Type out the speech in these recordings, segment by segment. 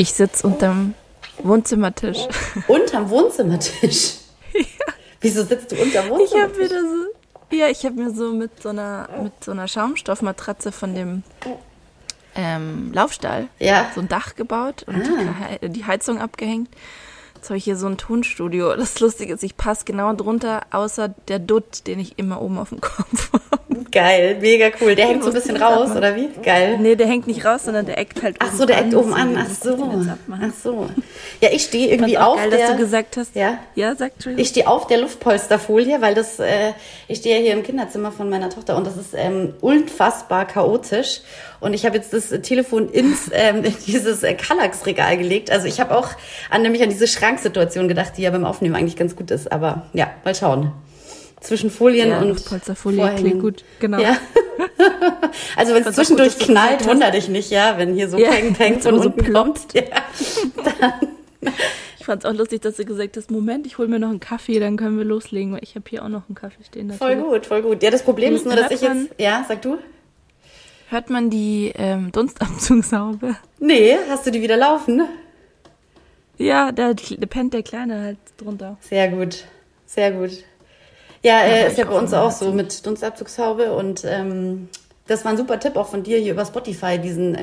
Ich sitze unterm Wohnzimmertisch. Unterm Wohnzimmertisch? Ja. Wieso sitzt du unterm Wohnzimmertisch? Ich habe mir so mit so einer Schaumstoffmatratze von dem Laufstall so ein Dach gebaut und die Heizung abgehängt. Jetzt habe ich hier so ein Tonstudio. Das Lustige ist, ich passe genau drunter, außer der Dutt, den ich immer oben auf dem Kopf habe. Geil, mega cool. Der hängt so ein bisschen raus, oder wie? Geil. Nee, der hängt nicht raus, sondern der eckt halt oben an. Ach so, der eckt oben an. Ach so. Ja, ich stehe irgendwie auf der... Geil, dass du gesagt hast. Ja, sagt schon. Ich stehe auf der Luftpolsterfolie, weil das... ich stehe ja hier im Kinderzimmer von meiner Tochter und das ist unfassbar chaotisch. Und ich habe jetzt das Telefon in dieses Kallax-Regal gelegt. Also ich habe auch nämlich an diese Schranksituation gedacht, die ja beim Aufnehmen eigentlich ganz gut ist. Aber ja, mal schauen. Zwischen Folien und Polsterfolie klingt gut, genau. Ja. Also wenn es zwischendurch gut, knallt, wundere dich nicht, wenn hier so peng von unten so kommt. Ja, dann. Ich fand es auch lustig, dass du gesagt hast, Moment, ich hole mir noch einen Kaffee, dann können wir loslegen, weil ich habe hier auch noch einen Kaffee stehen. Natürlich. Voll gut. Ja, das Problem ist nur, dass ich jetzt... Ja, sag du? Hört man die Dunstabzugshaube? Nee, hast du die wieder laufen? Ja, da pennt der Kleine halt drunter. Sehr gut. Ja, ist ja bei uns auch so mit Dunstabzugshaube und das war ein super Tipp auch von dir hier über Spotify, diesen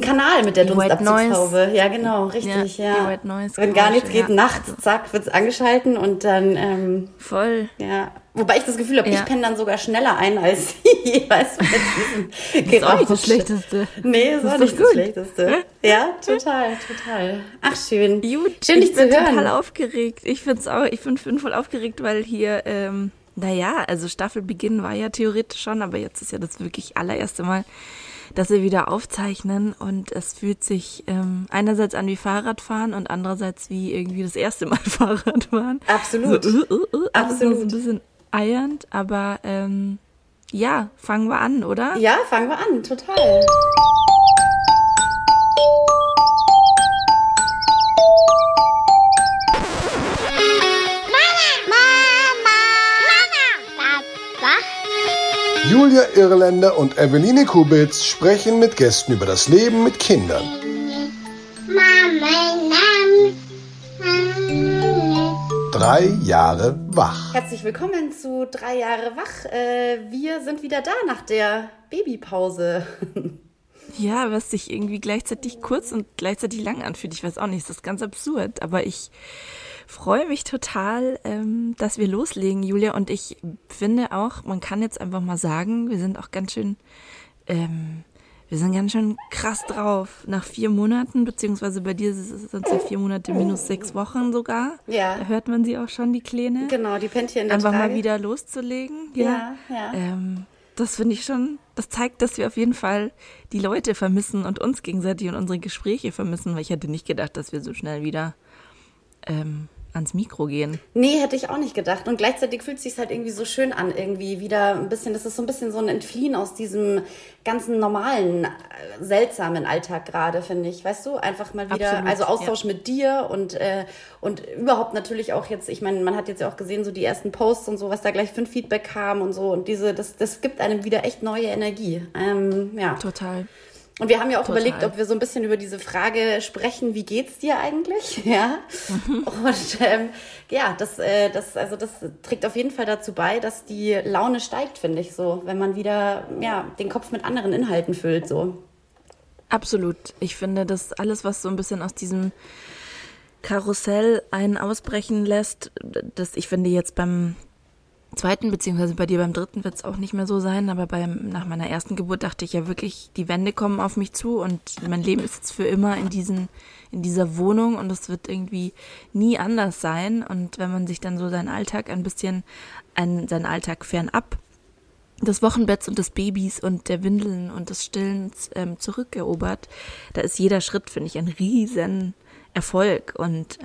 Kanal mit der Dunstabzugshaube. Ja, genau, richtig, ja. Wenn gar nichts geht, nachts, zack, wird's angeschalten und dann... Voll. Ja. Wobei ich das Gefühl habe, ich penne dann sogar schneller ein als sie, weißt du, mit diesem Gerausch. Das ist auch nicht das Schlechteste. Nee, das ist auch nicht das Schlechteste. Ja, total. Ach, schön. Gut, schön, dich zu hören. Ich bin total aufgeregt. Ich bin voll aufgeregt, weil hier, also Staffelbeginn war ja theoretisch schon, aber jetzt ist ja das wirklich allererste Mal, dass wir wieder aufzeichnen und es fühlt sich einerseits an wie Fahrradfahren und andererseits wie irgendwie das erste Mal Fahrradfahren. Absolut. Absolut. So ein bisschen eiernd, aber fangen wir an, oder? Ja, fangen wir an, total. Mama! Julia Irländer und Eveline Kubitz sprechen mit Gästen über das Leben mit Kindern. Drei Jahre wach. Herzlich willkommen zu 3 Jahre wach. Wir sind wieder da nach der Babypause. Ja, was sich irgendwie gleichzeitig kurz und gleichzeitig lang anfühlt. Ich weiß auch nicht, das ist ganz absurd. Aber ich freue mich total, dass wir loslegen, Julia. Und ich finde auch, man kann jetzt einfach mal sagen, wir sind auch ganz schön... Wir sind ganz schön krass drauf. Nach 4 Monaten, beziehungsweise bei dir sind es ja 4 Monate minus 6 Wochen sogar. Ja. Da hört man sie auch schon, die Kleine. Genau, die pennt hier in der Trage. Einfach mal wieder loszulegen. Ja. Das finde ich schon, das zeigt, dass wir auf jeden Fall die Leute vermissen und uns gegenseitig und unsere Gespräche vermissen, weil ich hätte nicht gedacht, dass wir so schnell wieder... ans Mikro gehen. Nee, hätte ich auch nicht gedacht. Und gleichzeitig fühlt es sich halt irgendwie so schön an, irgendwie wieder ein bisschen, das ist so ein bisschen so ein Entfliehen aus diesem ganzen normalen, seltsamen Alltag gerade, finde ich. Weißt du, einfach mal wieder, absolut, also Austausch mit dir und überhaupt natürlich auch jetzt, ich meine, man hat jetzt ja auch gesehen, so die ersten Posts und so, was da gleich für ein Feedback kam und so und das gibt einem wieder echt neue Energie. Total. Und wir haben ja auch überlegt, ob wir so ein bisschen über diese Frage sprechen, wie geht's dir eigentlich? Ja. Und das trägt auf jeden Fall dazu bei, dass die Laune steigt, finde ich so, wenn man wieder den Kopf mit anderen Inhalten füllt so. Absolut. Ich finde, dass alles, was so ein bisschen aus diesem Karussell einen ausbrechen lässt, das ich finde jetzt beim zweiten, beziehungsweise bei dir beim dritten wird es auch nicht mehr so sein, aber nach meiner ersten Geburt dachte ich ja wirklich, die Wände kommen auf mich zu und mein Leben ist jetzt für immer in dieser Wohnung und es wird irgendwie nie anders sein. Und wenn man sich dann so seinen Alltag seinen Alltag fernab des Wochenbetts und des Babys und der Windeln und des Stillens zurückerobert, da ist jeder Schritt, finde ich, ein riesen Erfolg und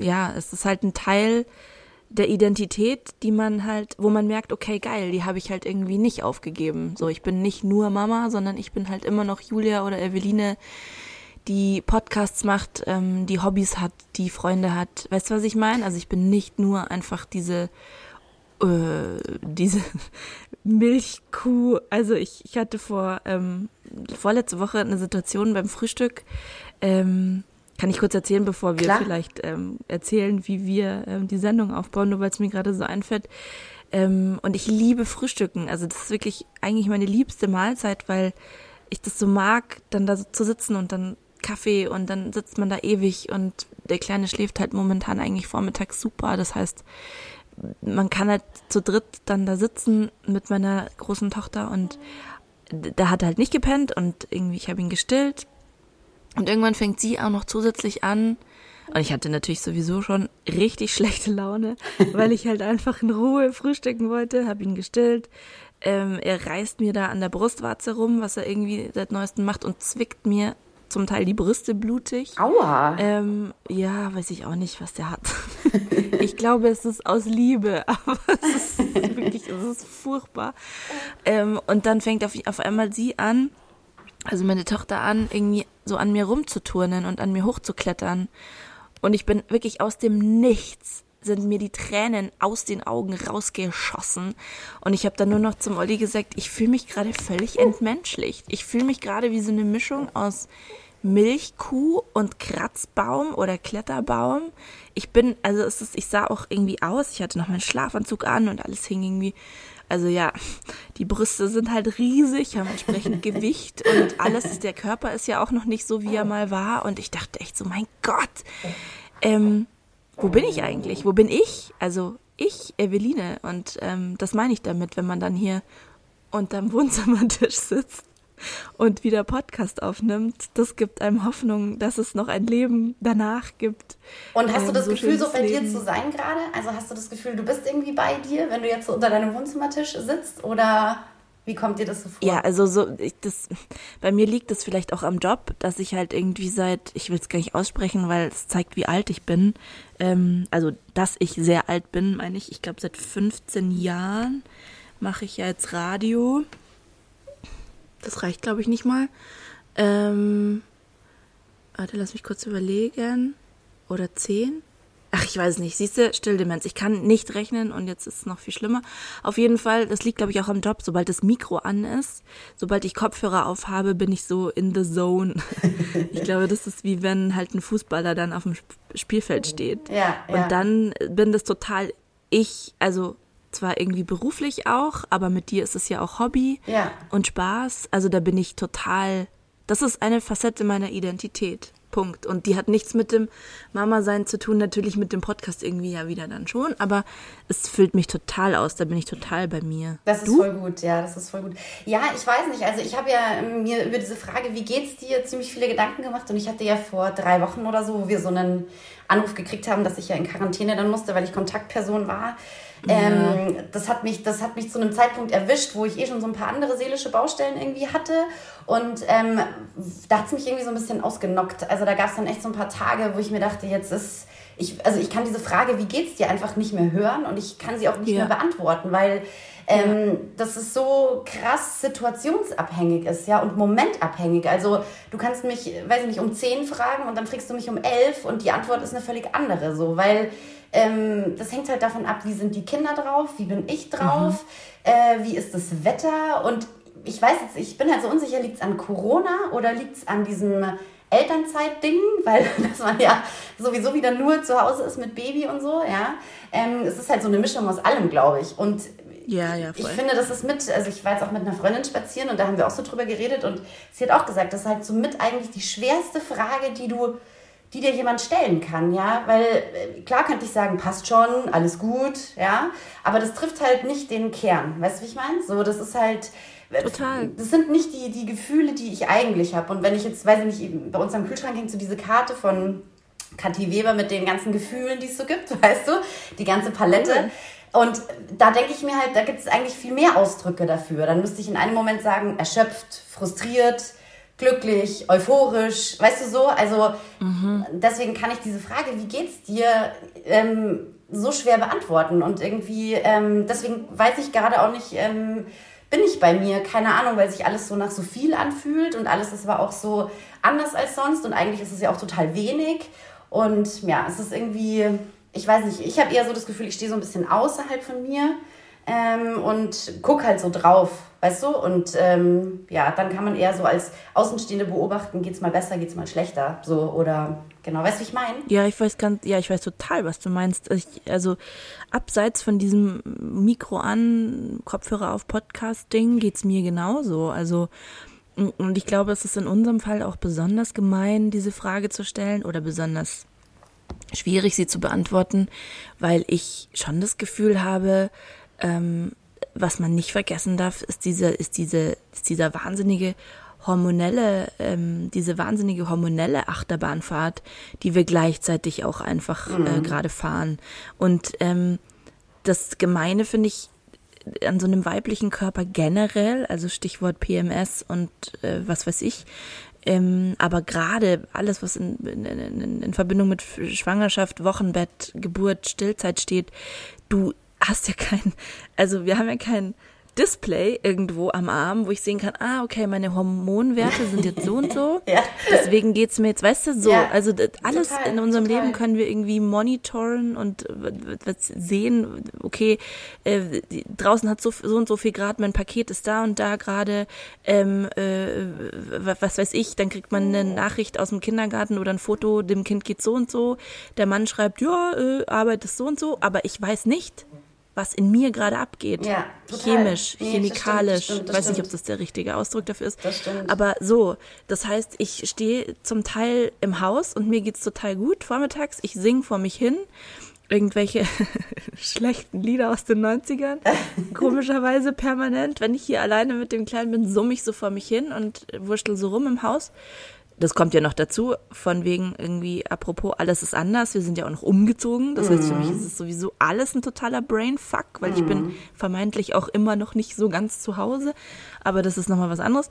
es ist halt ein Teil der Identität, die man halt, wo man merkt, okay, geil, die habe ich halt irgendwie nicht aufgegeben. So, ich bin nicht nur Mama, sondern ich bin halt immer noch Julia oder Eveline, die Podcasts macht, die Hobbys hat, die Freunde hat. Weißt du, was ich meine? Also ich bin nicht nur einfach diese diese Milchkuh, also ich hatte vorletzte Woche eine Situation beim Frühstück, kann ich kurz erzählen, bevor wir vielleicht erzählen, wie wir die Sendung aufbauen, nur weil es mir gerade so einfällt. Und ich liebe Frühstücken, also das ist wirklich eigentlich meine liebste Mahlzeit, weil ich das so mag, dann da so zu sitzen und dann Kaffee und dann sitzt man da ewig und der Kleine schläft halt momentan eigentlich vormittags super, das heißt, man kann halt zu dritt dann da sitzen mit meiner großen Tochter und da hat er halt nicht gepennt und irgendwie, ich habe ihn gestillt und irgendwann fängt sie auch noch zusätzlich an und ich hatte natürlich sowieso schon richtig schlechte Laune, weil ich halt einfach in Ruhe frühstücken wollte, habe ihn gestillt, er reißt mir da an der Brustwarze rum, was er irgendwie seit Neuestem macht und zwickt mir zum Teil die Brüste blutig. Aua! Ja, weiß ich auch nicht, was der hat. Ich glaube, es ist aus Liebe, aber es ist wirklich, es ist furchtbar. Und dann fängt auf einmal sie an, also meine Tochter an, irgendwie so an mir rumzuturnen und an mir hochzuklettern. Und ich bin wirklich aus dem Nichts, sind mir die Tränen aus den Augen rausgeschossen. Und ich habe dann nur noch zum Olli gesagt, ich fühle mich gerade völlig entmenschlicht. Ich fühle mich gerade wie so eine Mischung aus Milchkuh und Kratzbaum oder Kletterbaum. Ich sah auch irgendwie aus, ich hatte noch meinen Schlafanzug an und alles hing irgendwie, also ja, die Brüste sind halt riesig, haben entsprechend Gewicht und alles, der Körper ist ja auch noch nicht so, wie er mal war. Und ich dachte echt so, mein Gott, wo bin ich eigentlich? Wo bin ich? Also ich, Eveline. Und das meine ich damit, wenn man dann hier unterm Wohnzimmertisch sitzt und wieder Podcast aufnimmt. Das gibt einem Hoffnung, dass es noch ein Leben danach gibt. Und hast du das Gefühl, so bei dir zu sein gerade? Also hast du das Gefühl, du bist irgendwie bei dir, wenn du jetzt so unter deinem Wohnzimmertisch sitzt? Oder wie kommt dir das so vor? Ja, also bei mir liegt es vielleicht auch am Job, dass ich halt irgendwie ich will es gar nicht aussprechen, weil es zeigt, wie alt ich bin. Also, dass ich sehr alt bin, meine ich. Ich glaube, seit 15 Jahren mache ich ja jetzt Radio. Das reicht, glaube ich, nicht mal. Warte, lass mich kurz überlegen. Oder 10? Ach, ich weiß nicht. Siehst du, Stilldemenz. Ich kann nicht rechnen und jetzt ist es noch viel schlimmer. Auf jeden Fall, das liegt, glaube ich, auch am Job. Sobald das Mikro an ist, sobald ich Kopfhörer aufhabe, bin ich so in the zone. Ich glaube, das ist wie wenn halt ein Fußballer dann auf dem Spielfeld steht. Ja. Und dann bin das total ich, also zwar irgendwie beruflich auch, aber mit dir ist es ja auch Hobby und Spaß. Also da bin ich total, das ist eine Facette meiner Identität. Punkt. Und die hat nichts mit dem Mama-Sein zu tun, natürlich mit dem Podcast irgendwie ja wieder dann schon, aber es füllt mich total aus, da bin ich total bei mir. Das ist voll gut, ja, das ist voll gut. Ja, ich weiß nicht, also ich habe ja mir über diese Frage, wie geht's dir, ziemlich viele Gedanken gemacht und ich hatte ja vor 3 Wochen oder so, wo wir so einen Anruf gekriegt haben, dass ich ja in Quarantäne dann musste, weil ich Kontaktperson war. Ja. Das hat mich zu einem Zeitpunkt erwischt, wo ich schon so ein paar andere seelische Baustellen irgendwie hatte und da hat es mich irgendwie so ein bisschen ausgenockt. Also da gab es dann echt so ein paar Tage, wo ich mir dachte, ich kann diese Frage, wie geht's dir, einfach nicht mehr hören und ich kann sie auch nicht mehr beantworten, weil das ist so krass situationsabhängig ist, ja, und momentabhängig. Also du kannst mich, weiß ich nicht, um 10 fragen und dann kriegst du mich um 11 und die Antwort ist eine völlig andere, so, weil das hängt halt davon ab, wie sind die Kinder drauf, wie bin ich drauf, wie ist das Wetter und ich weiß jetzt, ich bin halt so unsicher, liegt es an Corona oder liegt es an diesem Elternzeit-Ding, weil dass man ja sowieso wieder nur zu Hause ist mit Baby und so, ja. Es ist halt so eine Mischung aus allem, glaube ich. Und ich finde, das ist ich war jetzt auch mit einer Freundin spazieren und da haben wir auch so drüber geredet und sie hat auch gesagt, das ist halt so mit eigentlich die schwerste Frage, die dir jemand stellen kann, ja, weil klar könnte ich sagen, passt schon, alles gut, ja, aber das trifft halt nicht den Kern, weißt du, wie ich meine? So, das ist halt, total. Das sind nicht die Gefühle, die ich eigentlich habe und wenn ich jetzt, weiß ich nicht, bei uns am Kühlschrank hängt so diese Karte von Kathi Weber mit den ganzen Gefühlen, die es so gibt, weißt du, die ganze Palette. Mhm. Und da denke ich mir halt, da gibt es eigentlich viel mehr Ausdrücke dafür. Dann müsste ich in einem Moment sagen, erschöpft, frustriert, glücklich, euphorisch, weißt du so? Also deswegen kann ich diese Frage, wie geht's dir, so schwer beantworten. Und irgendwie, deswegen weiß ich gerade auch nicht, bin ich bei mir, keine Ahnung, weil sich alles so nach so viel anfühlt und alles ist aber auch so anders als sonst. Und eigentlich ist es ja auch total wenig. Und ja, es ist irgendwie... Ich weiß nicht, ich habe eher so das Gefühl, ich stehe so ein bisschen außerhalb von mir und guck halt so drauf, weißt du? Und ja, dann kann man eher so als Außenstehende beobachten, geht's mal besser, geht's mal schlechter, so, oder genau, weißt du, wie ich meine? Ja, ich weiß total, was du meinst. Also abseits von diesem Mikro an, Kopfhörer auf Podcast-Ding geht's mir genauso, also und ich glaube, es ist in unserem Fall auch besonders gemein, diese Frage zu stellen oder besonders schwierig, sie zu beantworten, weil ich schon das Gefühl habe, was man nicht vergessen darf, ist dieser wahnsinnige hormonelle Achterbahnfahrt, die wir gleichzeitig auch einfach gerade fahren. Und das Gemeine finde ich an so einem weiblichen Körper generell, also Stichwort PMS und was weiß ich, aber gerade alles, was in Verbindung mit Schwangerschaft, Wochenbett, Geburt, Stillzeit steht, du hast ja wir haben ja kein Display irgendwo am Arm, wo ich sehen kann, okay, meine Hormonwerte sind jetzt so und so, ja. Deswegen geht's mir jetzt, weißt du, so, ja, also alles total, in unserem total. Leben können wir irgendwie monitoren und sehen, okay, draußen hat so und so viel Grad, mein Paket ist da und da gerade, was weiß ich, dann kriegt man eine Nachricht aus dem Kindergarten oder ein Foto, dem Kind geht so und so, der Mann schreibt, ja, Arbeit ist so und so, aber ich weiß nicht, was in mir gerade abgeht, ja, chemisch, chemikalisch, das stimmt. Nicht, ob das der richtige Ausdruck dafür ist, aber so, das heißt, ich stehe zum Teil im Haus und mir geht's total gut vormittags, ich singe vor mich hin, irgendwelche schlechten Lieder aus den 90ern, komischerweise permanent, wenn ich hier alleine mit dem Kleinen bin, summe ich so vor mich hin und wurschtel so rum im Haus. Das kommt ja noch dazu, von wegen irgendwie, apropos, alles ist anders, wir sind ja auch noch umgezogen, das heißt, für mich ist es sowieso alles ein totaler Brainfuck, weil ich bin vermeintlich auch immer noch nicht so ganz zu Hause, aber das ist nochmal was anderes.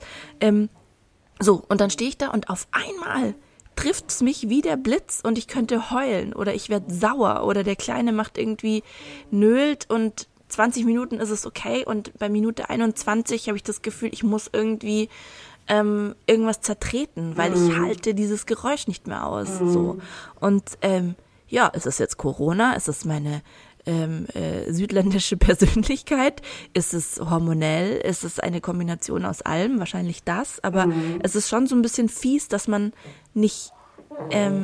So, und dann stehe ich da und auf einmal trifft es mich wie der Blitz und ich könnte heulen oder ich werde sauer oder der Kleine macht irgendwie, nölt und 20 Minuten ist es okay und bei Minute 21 habe ich das Gefühl, ich muss irgendwie irgendwas zertreten, weil ich halte dieses Geräusch nicht mehr aus. So. Und ja, ist es jetzt Corona? Ist es meine südländische Persönlichkeit? Ist es hormonell? Ist es eine Kombination aus allem? Wahrscheinlich das. Aber es ist schon so ein bisschen fies, dass man nicht,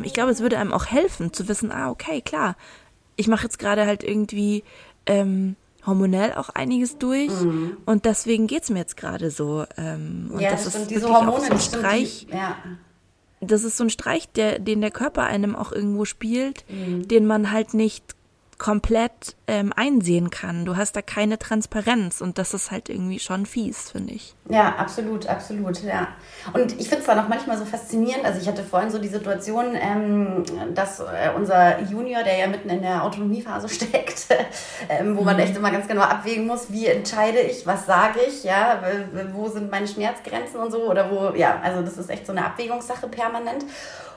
ich glaube, es würde einem auch helfen zu wissen, okay, klar, ich mache jetzt gerade halt irgendwie hormonell auch einiges durch und deswegen geht's mir jetzt gerade so. Und ja, das ist diese Hormone, auch so ein Streich. Das ist so ein Streich, den der Körper einem auch irgendwo spielt, den man halt nicht komplett einsehen kann. Du hast da keine Transparenz und das ist halt irgendwie schon fies, finde ich. Ja, absolut, absolut, ja. Und ich finde es dann auch manchmal so faszinierend, also ich hatte vorhin so die Situation, dass unser Junior, der ja mitten in der Autonomiephase steckt, wo man echt immer ganz genau abwägen muss, wie entscheide ich, was sage ich, ja, wo sind meine Schmerzgrenzen und so oder wo, ja, also das ist echt so eine Abwägungssache permanent.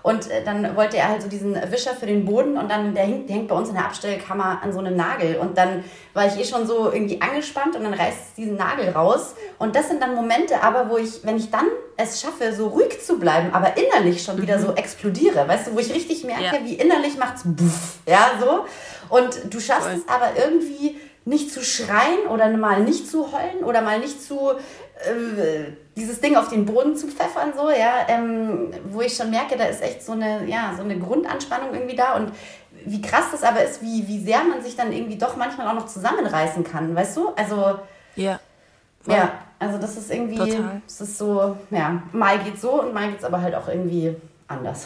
Und dann wollte er halt so diesen Wischer für den Boden und dann, der hängt bei uns in der Abstellkammer an so einem Nagel. Und dann war ich schon so irgendwie angespannt und dann reißt diesen Nagel raus. Und das sind dann Momente aber, wo ich, wenn ich dann es schaffe, so ruhig zu bleiben, aber innerlich schon wieder so explodiere, weißt du, wo ich richtig merke, wie innerlich macht's buff, ja, so. Und du schaffst es aber irgendwie nicht zu schreien oder mal nicht zu heulen oder mal nicht zu dieses Ding auf den Boden zu pfeffern, so, ja, wo ich schon merke, da ist echt so eine Grundanspannung irgendwie da und wie krass das aber ist, wie sehr man sich dann irgendwie doch manchmal auch noch zusammenreißen kann, weißt du? Also, ja, also das ist irgendwie, es ist so, ja, mal geht's so und mal geht's aber halt auch irgendwie anders.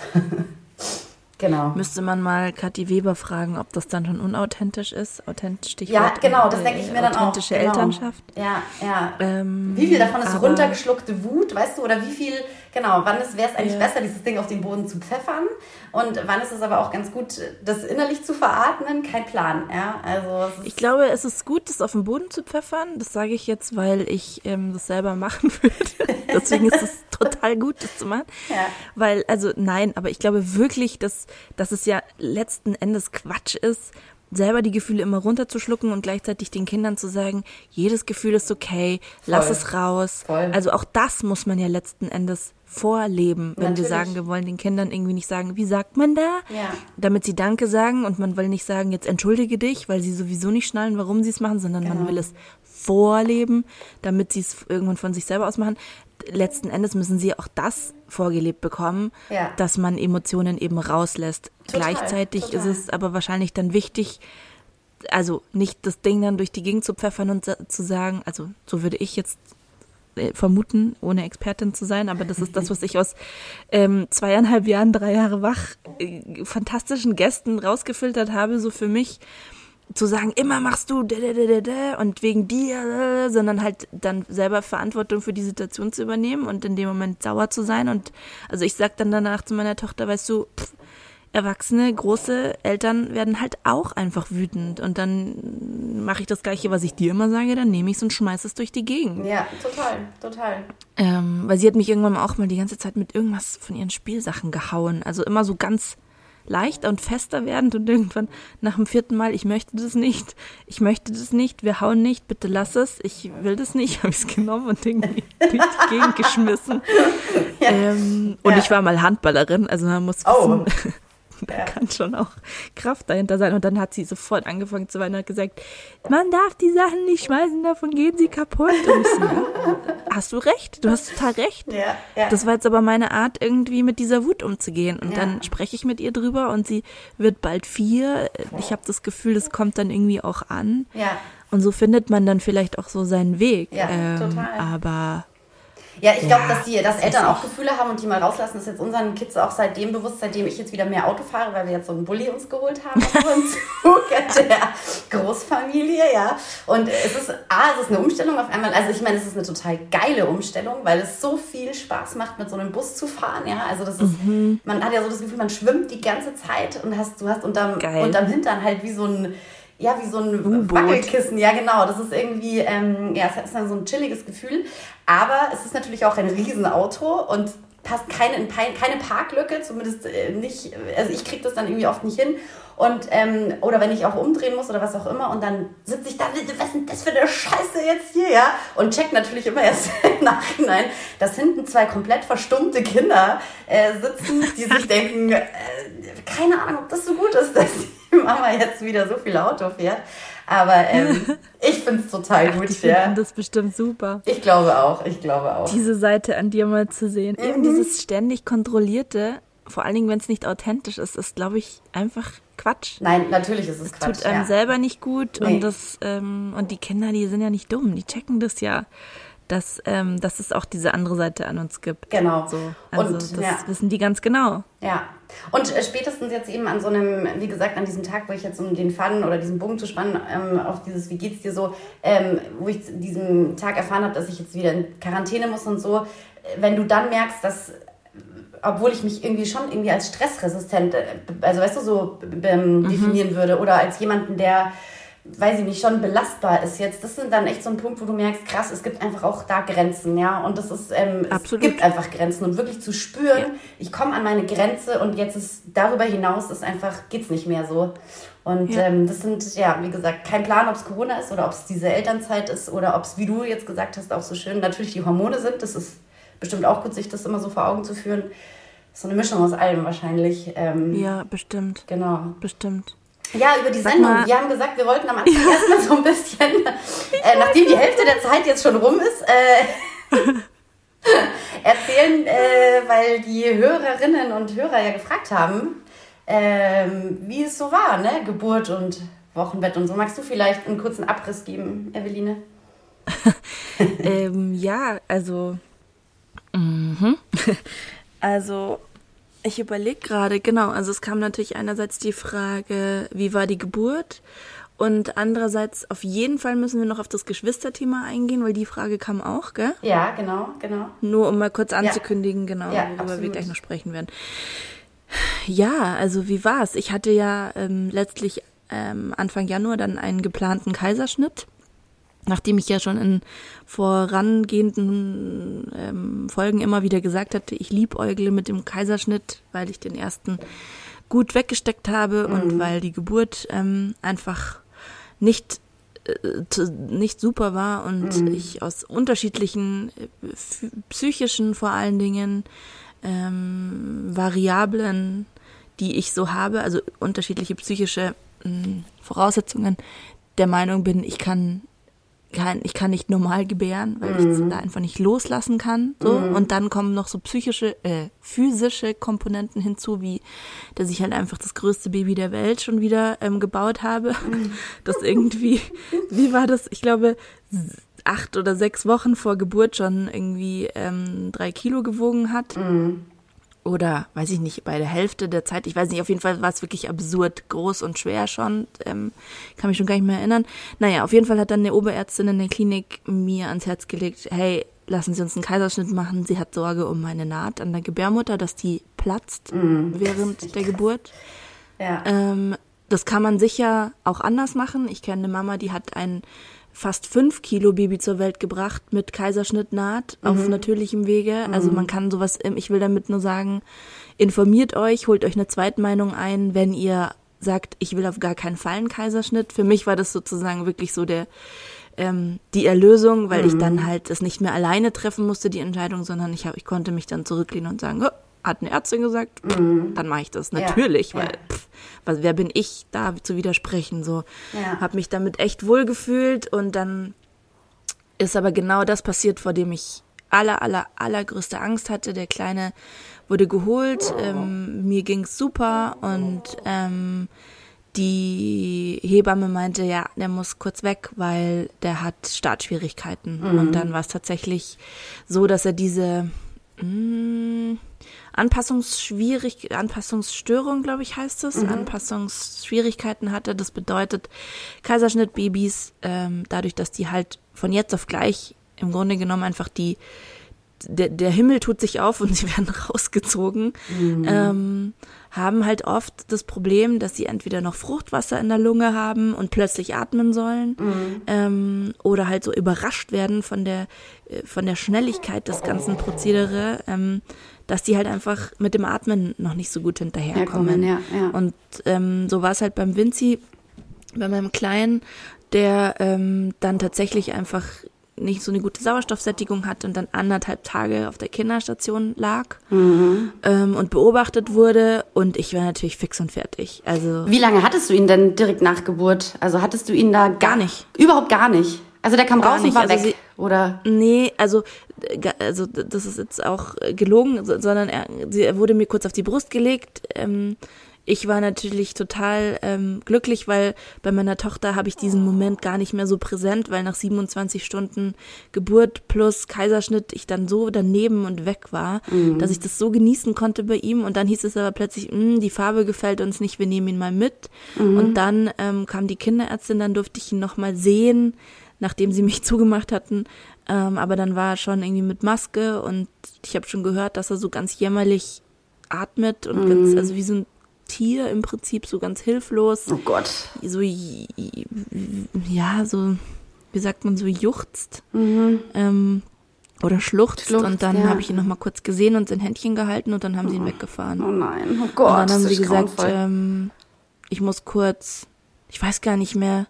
Genau. Müsste man mal Kathi Weber fragen, ob das dann schon unauthentisch ist. Authentisch, Stichwort. Ja, genau, das denke ich mir dann auch. Authentische Elternschaft. Ja, ja. Wie viel davon ist runtergeschluckte Wut, weißt du? Oder wie viel, genau, wann wäre es eigentlich besser, dieses Ding auf den Boden zu pfeffern? Und wann ist es aber auch ganz gut, das innerlich zu veratmen? Kein Plan, ja. Also, ich glaube, es ist gut, das auf den Boden zu pfeffern. Das sage ich jetzt, weil ich das selber machen würde. Deswegen ist es total gut, das zu machen. Ja. Weil, also nein, aber ich glaube wirklich, dass es ja letzten Endes Quatsch ist, selber die Gefühle immer runterzuschlucken und gleichzeitig den Kindern zu sagen, jedes Gefühl ist okay, lass es raus. Voll. Also auch das muss man ja letzten Endes vorleben, wenn Natürlich. Wir sagen, wir wollen den Kindern irgendwie nicht sagen, wie sagt man da? Ja. Damit sie Danke sagen und man will nicht sagen, jetzt entschuldige dich, weil sie sowieso nicht schnallen, warum sie es machen, sondern genau. man will es vorleben, damit sie es irgendwann von sich selber aus machen. Letzten Endes müssen sie auch das vorgelebt bekommen, ja. dass man Emotionen eben rauslässt. Total, gleichzeitig total. Ist es aber wahrscheinlich dann wichtig, also nicht das Ding dann durch die Gegend zu pfeffern und zu sagen, also so würde ich jetzt vermuten, ohne Expertin zu sein, aber das ist das, was ich aus 2,5 Jahren, 3 Jahre wach, fantastischen Gästen rausgefiltert habe, so für mich, zu sagen, immer machst du und wegen dir, sondern halt dann selber Verantwortung für die Situation zu übernehmen und in dem Moment sauer zu sein. Und also ich sag dann danach zu meiner Tochter, weißt du, Erwachsene, große Eltern werden halt auch einfach wütend. Und dann mache ich das Gleiche, was ich dir immer sage, dann nehme ich es und schmeiße es durch die Gegend. Ja, total, total. Weil sie hat mich irgendwann auch mal die ganze Zeit mit irgendwas von ihren Spielsachen gehauen. Also immer so ganz leichter und fester werdend und irgendwann nach dem 4. Mal, ich möchte das nicht, wir hauen nicht, bitte lass es, ich will das nicht, habe ich es genommen und irgendwie durch die Gegend geschmissen. Ja. Und ja. ich war mal Handballerin, also man muss wissen, da ja. kann schon auch Kraft dahinter sein. Und dann hat sie sofort angefangen zu weinen und hat gesagt, man darf die Sachen nicht schmeißen, davon gehen sie kaputt. Und ich so, ja, hast du recht, du hast total recht. Ja, ja. Das war jetzt aber meine Art, irgendwie mit dieser Wut umzugehen. Und ja. dann spreche ich mit ihr drüber und sie wird bald 4. Ich habe das Gefühl, das kommt dann irgendwie auch an. Ja. Und so findet man dann vielleicht auch so seinen Weg. Ja, total. Aber... Ja, ich glaube, dass Eltern auch Gefühle haben und die mal rauslassen, ist jetzt unseren Kids auch seitdem bewusst, seitdem ich jetzt wieder mehr Auto fahre, weil wir jetzt so einen Bulli uns geholt haben auf dem Zug der Großfamilie, ja. Und es ist eine Umstellung auf einmal, also ich meine, es ist eine total geile Umstellung, weil es so viel Spaß macht, mit so einem Bus zu fahren, ja. Also das ist, man hat ja so das Gefühl, man schwimmt die ganze Zeit und du hast unterm Hintern halt wie so ein... Ja, wie so ein Wackelkissen, ja genau. Das ist irgendwie, es ist dann so ein chilliges Gefühl. Aber es ist natürlich auch ein Riesenauto und passt keine Parklücke, zumindest nicht, also ich kriege das dann irgendwie oft nicht hin. Und oder wenn ich auch umdrehen muss oder was auch immer und dann sitze ich da, was ist das für eine Scheiße jetzt hier, ja? Und check natürlich immer erst im Nachhinein, dass hinten 2 komplett verstummte Kinder sitzen, die sich denken, keine Ahnung, ob das so gut ist, dass die Mama jetzt wieder so viel Auto fährt. Aber ich finde es total gut. Ich finde das bestimmt super. Ich glaube auch. Diese Seite an dir mal zu sehen. Eben dieses ständig Kontrollierte, vor allen Dingen, wenn es nicht authentisch ist, ist, glaube ich, einfach Quatsch. Nein, natürlich ist es Quatsch. Es tut einem selber nicht gut. Nee. Und und die Kinder, die sind ja nicht dumm, die checken das ja. Dass es auch diese andere Seite an uns gibt. Genau. So. Also wissen die ganz genau. Ja. Und spätestens jetzt eben an so einem, wie gesagt, an diesem Tag, wo ich jetzt um den Faden oder diesen Bogen zu spannen, auf dieses Wie geht's dir so, wo ich diesen Tag erfahren habe, dass ich jetzt wieder in Quarantäne muss und so, wenn du dann merkst, dass, obwohl ich mich irgendwie schon irgendwie als stressresistent, also weißt du, so definieren würde oder als jemanden, der, weiß ich nicht, schon belastbar ist jetzt. Das ist dann echt so ein Punkt, wo du merkst, krass, es gibt einfach auch da Grenzen, ja. Und das ist, es gibt einfach Grenzen. Und wirklich zu spüren, ich komme an meine Grenze und jetzt ist darüber hinaus ist einfach, geht's nicht mehr so. Und das sind, wie gesagt, kein Plan, ob es Corona ist oder ob es diese Elternzeit ist oder ob es, wie du jetzt gesagt hast, auch so schön natürlich die Hormone sind. Das ist bestimmt auch gut, sich das immer so vor Augen zu führen. So eine Mischung aus allem wahrscheinlich. Ja, bestimmt. Genau. Bestimmt. Ja, über die Sendung. Wir haben gesagt, wir wollten am Anfang erstmal so ein bisschen, nachdem die Hälfte der Zeit jetzt schon rum ist, erzählen, weil die Hörerinnen und Hörer ja gefragt haben, wie es so war, ne? Geburt und Wochenbett und so. Magst du vielleicht einen kurzen Abriss geben, Eveline? Ich überlege gerade, genau, also es kam natürlich einerseits die Frage, wie war die Geburt? Und andererseits, auf jeden Fall müssen wir noch auf das Geschwisterthema eingehen, weil die Frage kam auch, gell? Ja, genau. Nur um mal kurz anzukündigen, genau, worüber wir gleich noch sprechen werden. Ja, also wie war's? Ich hatte ja letztlich Anfang Januar dann einen geplanten Kaiserschnitt. Nachdem ich ja schon in vorangehenden Folgen immer wieder gesagt hatte, ich liebäugle mit dem Kaiserschnitt, weil ich den ersten gut weggesteckt habe und weil die Geburt einfach nicht nicht super war und ich aus unterschiedlichen psychischen vor allen Dingen Variablen, die ich so habe, also unterschiedliche psychische Voraussetzungen, der Meinung bin, ich kann nicht normal gebären, weil ich es da einfach nicht loslassen kann. So. Und dann kommen noch so physische Komponenten hinzu, wie dass ich halt einfach das größte Baby der Welt schon wieder gebaut habe. Das irgendwie, wie war das? Ich glaube, 8 oder 6 Wochen vor Geburt schon irgendwie 3 Kilo gewogen hat. Oder, weiß ich nicht, bei der Hälfte der Zeit, ich weiß nicht, auf jeden Fall war es wirklich absurd groß und schwer schon, kann mich schon gar nicht mehr erinnern. Naja, auf jeden Fall hat dann eine Oberärztin in der Klinik mir ans Herz gelegt, hey, lassen Sie uns einen Kaiserschnitt machen, sie hat Sorge um meine Naht an der Gebärmutter, dass die platzt während der Geburt. Ja. Das kann man sicher auch anders machen. Ich kenne eine Mama, die hat ein fast 5 Kilo Baby zur Welt gebracht mit Kaiserschnittnaht auf natürlichem Wege. Also man kann sowas, ich will damit nur sagen, informiert euch, holt euch eine Zweitmeinung ein, wenn ihr sagt, ich will auf gar keinen Fall einen Kaiserschnitt. Für mich war das sozusagen wirklich so die Erlösung, weil ich dann halt es nicht mehr alleine treffen musste, die Entscheidung, sondern ich konnte mich dann zurücklehnen und sagen, hat eine Ärztin gesagt, dann mache ich das natürlich, ja, weil wer bin ich da zu widersprechen, so. Ja. Habe mich damit echt wohl gefühlt und dann ist aber genau das passiert, vor dem ich allergrößte Angst hatte. Der Kleine wurde geholt, mir ging's super und die Hebamme meinte, ja, der muss kurz weg, weil der hat Startschwierigkeiten und dann war es tatsächlich so, dass er diese Anpassungsstörung, glaube ich, heißt es. Anpassungsschwierigkeiten hatte. Das bedeutet, Kaiserschnittbabys, dadurch, dass die halt von jetzt auf gleich im Grunde genommen einfach der Himmel tut sich auf und sie werden rausgezogen, haben halt oft das Problem, dass sie entweder noch Fruchtwasser in der Lunge haben und plötzlich atmen sollen oder halt so überrascht werden von der Schnelligkeit des ganzen Prozedere, dass die halt einfach mit dem Atmen noch nicht so gut hinterherkommen. Ja. Und so war es halt beim Vinci, bei meinem Kleinen, der dann tatsächlich einfach nicht so eine gute Sauerstoffsättigung hatte und dann anderthalb Tage auf der Kinderstation lag und beobachtet wurde und ich war natürlich fix und fertig. Also wie lange hattest du ihn denn direkt nach Geburt? Also hattest du ihn da gar nicht? Überhaupt gar nicht? Also der kam raus und war weg, oder? Nee, also das ist jetzt auch gelogen, sondern er wurde mir kurz auf die Brust gelegt. Ich war natürlich total glücklich, weil bei meiner Tochter habe ich diesen Moment gar nicht mehr so präsent, weil nach 27 Stunden Geburt plus Kaiserschnitt ich dann so daneben und weg war, dass ich das so genießen konnte bei ihm. Und dann hieß es aber plötzlich, die Farbe gefällt uns nicht, wir nehmen ihn mal mit. Und dann kam die Kinderärztin, dann durfte ich ihn nochmal sehen, nachdem sie mich zugemacht hatten. Aber dann war er schon irgendwie mit Maske und ich habe schon gehört, dass er so ganz jämmerlich atmet und ganz, also wie so ein Tier im Prinzip, so ganz hilflos. Oh Gott. So, ja, so, wie sagt man, so juchzt oder schluchzt. Und dann habe ich ihn nochmal kurz gesehen und sein Händchen gehalten und dann haben sie ihn weggefahren. Oh nein, oh Gott. Und dann haben sie gesagt, ich muss kurz, ich weiß gar nicht mehr,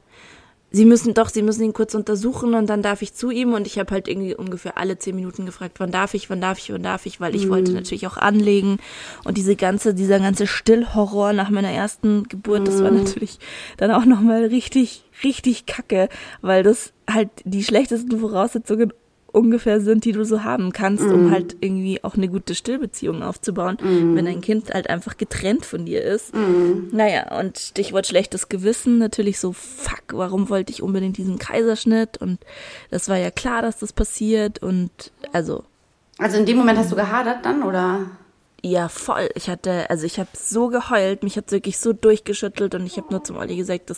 Sie müssen ihn kurz untersuchen und dann darf ich zu ihm. Und ich habe halt irgendwie ungefähr alle 10 Minuten gefragt, wann darf ich, weil ich wollte natürlich auch anlegen. Und dieser ganze Stillhorror nach meiner ersten Geburt, das war natürlich dann auch nochmal richtig, richtig kacke, weil das halt die schlechtesten Voraussetzungen ungefähr sind, die du so haben kannst, um halt irgendwie auch eine gute Stillbeziehung aufzubauen, wenn dein Kind halt einfach getrennt von dir ist. Naja, und Stichwort schlechtes Gewissen, natürlich so, fuck, warum wollte ich unbedingt diesen Kaiserschnitt? Und das war ja klar, dass das passiert und also. Also in dem Moment hast du gehadert dann, oder? Ja, voll. Ich habe so geheult, mich hat es wirklich so durchgeschüttelt und ich habe nur zum Olli gesagt,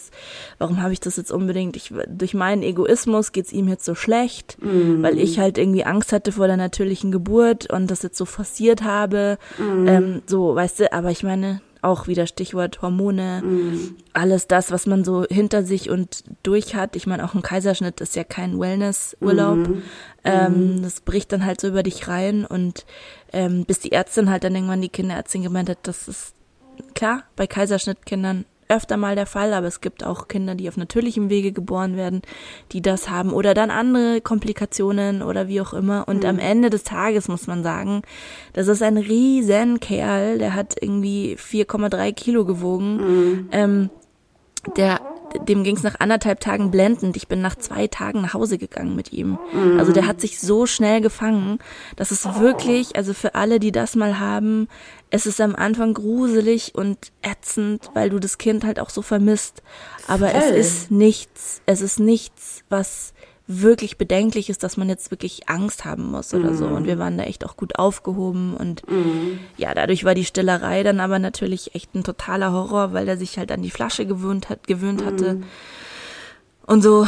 warum habe ich das jetzt unbedingt? Durch meinen Egoismus geht's ihm jetzt so schlecht, weil ich halt irgendwie Angst hatte vor der natürlichen Geburt und das jetzt so forciert habe. So, weißt du, aber ich meine, auch wieder Stichwort Hormone, alles das, was man so hinter sich und durch hat. Ich meine, auch ein Kaiserschnitt ist ja kein Wellnessurlaub. Das bricht dann halt so über dich rein und bis die Ärztin halt dann irgendwann die Kinderärztin gemeint hat, das ist klar, bei Kaiserschnittkindern öfter mal der Fall, aber es gibt auch Kinder, die auf natürlichem Wege geboren werden, die das haben oder dann andere Komplikationen oder wie auch immer. Und am Ende des Tages muss man sagen, das ist ein riesen Kerl, der hat irgendwie 4,3 Kilo gewogen. Dem ging's nach 1,5 Tagen blendend. Ich bin nach 2 Tagen nach Hause gegangen mit ihm. Also der hat sich so schnell gefangen, dass es wirklich, also für alle, die das mal haben, es ist am Anfang gruselig und ätzend, weil du das Kind halt auch so vermisst. Aber es ist nichts, was wirklich bedenklich ist, dass man jetzt wirklich Angst haben muss oder so. Und wir waren da echt auch gut aufgehoben und ja, dadurch war die Stillerei dann aber natürlich echt ein totaler Horror, weil der sich halt an die Flasche gewöhnt hatte und so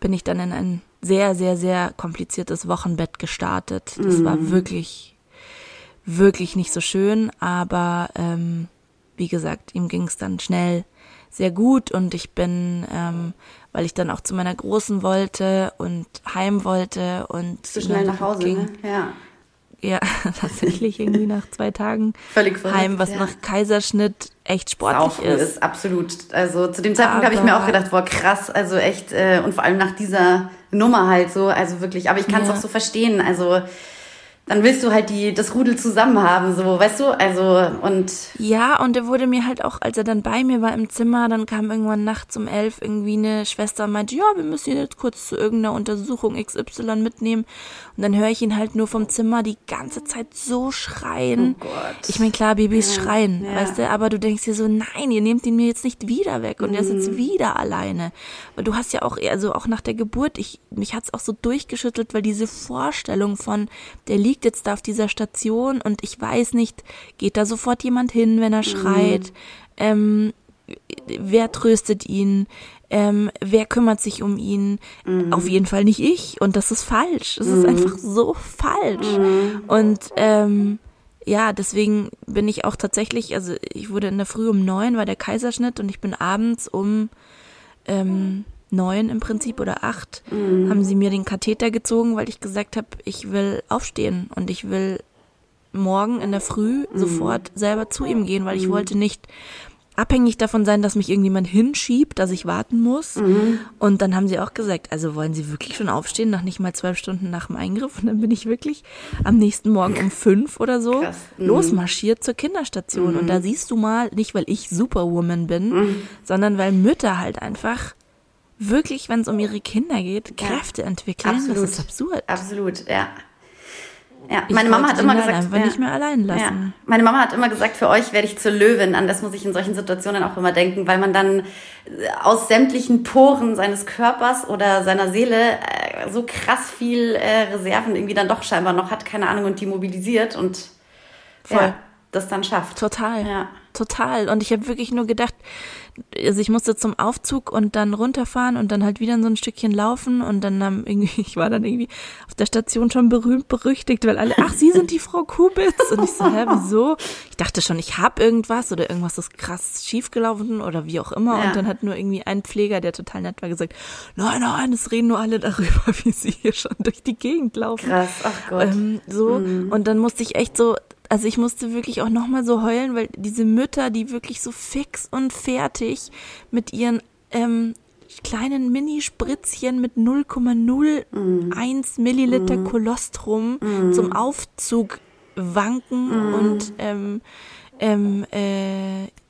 bin ich dann in ein sehr, sehr, sehr kompliziertes Wochenbett gestartet. Das war wirklich, wirklich nicht so schön, aber wie gesagt, ihm ging es dann schnell sehr gut und ich bin, weil ich dann auch zu meiner Großen wollte und heim wollte und so schnell nach Hause ging. Ne? Ja, tatsächlich irgendwie nach 2 Tagen völlig verrückt, heim, was nach Kaiserschnitt echt sportlich ist. Absolut. Also zu dem Zeitpunkt habe ich mir auch gedacht, boah krass, also echt und vor allem nach dieser Nummer halt so, also wirklich, aber ich kann es auch so verstehen, also dann willst du halt das Rudel zusammen haben, so, weißt du, also, und... Ja, und er wurde mir halt auch, als er dann bei mir war im Zimmer, dann kam irgendwann nachts um 11 irgendwie eine Schwester und meinte, ja, wir müssen ihn jetzt kurz zu irgendeiner Untersuchung XY mitnehmen. Und dann höre ich ihn halt nur vom Zimmer die ganze Zeit so schreien. Oh Gott. Ich meine, klar, Babys schreien, weißt du, aber du denkst dir so, nein, ihr nehmt ihn mir jetzt nicht wieder weg und er ist jetzt wieder alleine. Weil du hast ja auch, also auch nach der Geburt, mich hat's auch so durchgeschüttelt, weil diese Vorstellung von, der liegt jetzt da auf dieser Station und ich weiß nicht, geht da sofort jemand hin, wenn er schreit, wer tröstet ihn, wer kümmert sich um ihn, auf jeden Fall nicht ich und das ist falsch, es ist einfach so falsch und ja, deswegen bin ich auch tatsächlich, also ich wurde in der Früh um 9 war der Kaiserschnitt und ich bin abends um 9 im Prinzip oder 8 haben sie mir den Katheter gezogen, weil ich gesagt habe, ich will aufstehen und ich will morgen in der Früh sofort selber zu ihm gehen, weil ich wollte nicht abhängig davon sein, dass mich irgendjemand hinschiebt, dass ich warten muss. Und dann haben sie auch gesagt, also wollen Sie wirklich schon aufstehen, noch nicht mal 12 Stunden nach dem Eingriff? Und dann bin ich wirklich am nächsten Morgen um 5 oder so losmarschiert zur Kinderstation. Und da siehst du mal, nicht weil ich Superwoman bin, sondern weil Mütter halt einfach wirklich, wenn es um ihre Kinder geht, Kräfte entwickeln. Absolut. Das ist absurd. Absolut, ja. Meine Mama hat immer gesagt, einfach nicht mehr allein lassen. Ja. Meine Mama hat immer gesagt, für euch werde ich zur Löwin. An das muss ich in solchen Situationen auch immer denken, weil man dann aus sämtlichen Poren seines Körpers oder seiner Seele so krass viel Reserven irgendwie dann doch scheinbar noch hat, keine Ahnung, und die mobilisiert und das dann schafft. Total. Ja. Total. Und ich habe wirklich nur gedacht, also ich musste zum Aufzug und dann runterfahren und dann halt wieder so ein Stückchen laufen und dann ich war dann irgendwie auf der Station schon berühmt, berüchtigt, weil alle, ach, Sie sind die Frau Kubitz. Und ich so, wieso? Ich dachte schon, ich habe irgendwas oder irgendwas ist krass schiefgelaufen oder wie auch immer. Ja. Und dann hat nur irgendwie ein Pfleger, der total nett war, gesagt, nein, es reden nur alle darüber, wie Sie hier schon durch die Gegend laufen. Krass, ach Gott. Und dann musste ich echt so, also ich musste wirklich auch nochmal so heulen, weil diese Mütter, die wirklich so fix und fertig mit ihren kleinen Mini-Spritzchen mit 0,01 Milliliter Kolostrum zum Aufzug wanken und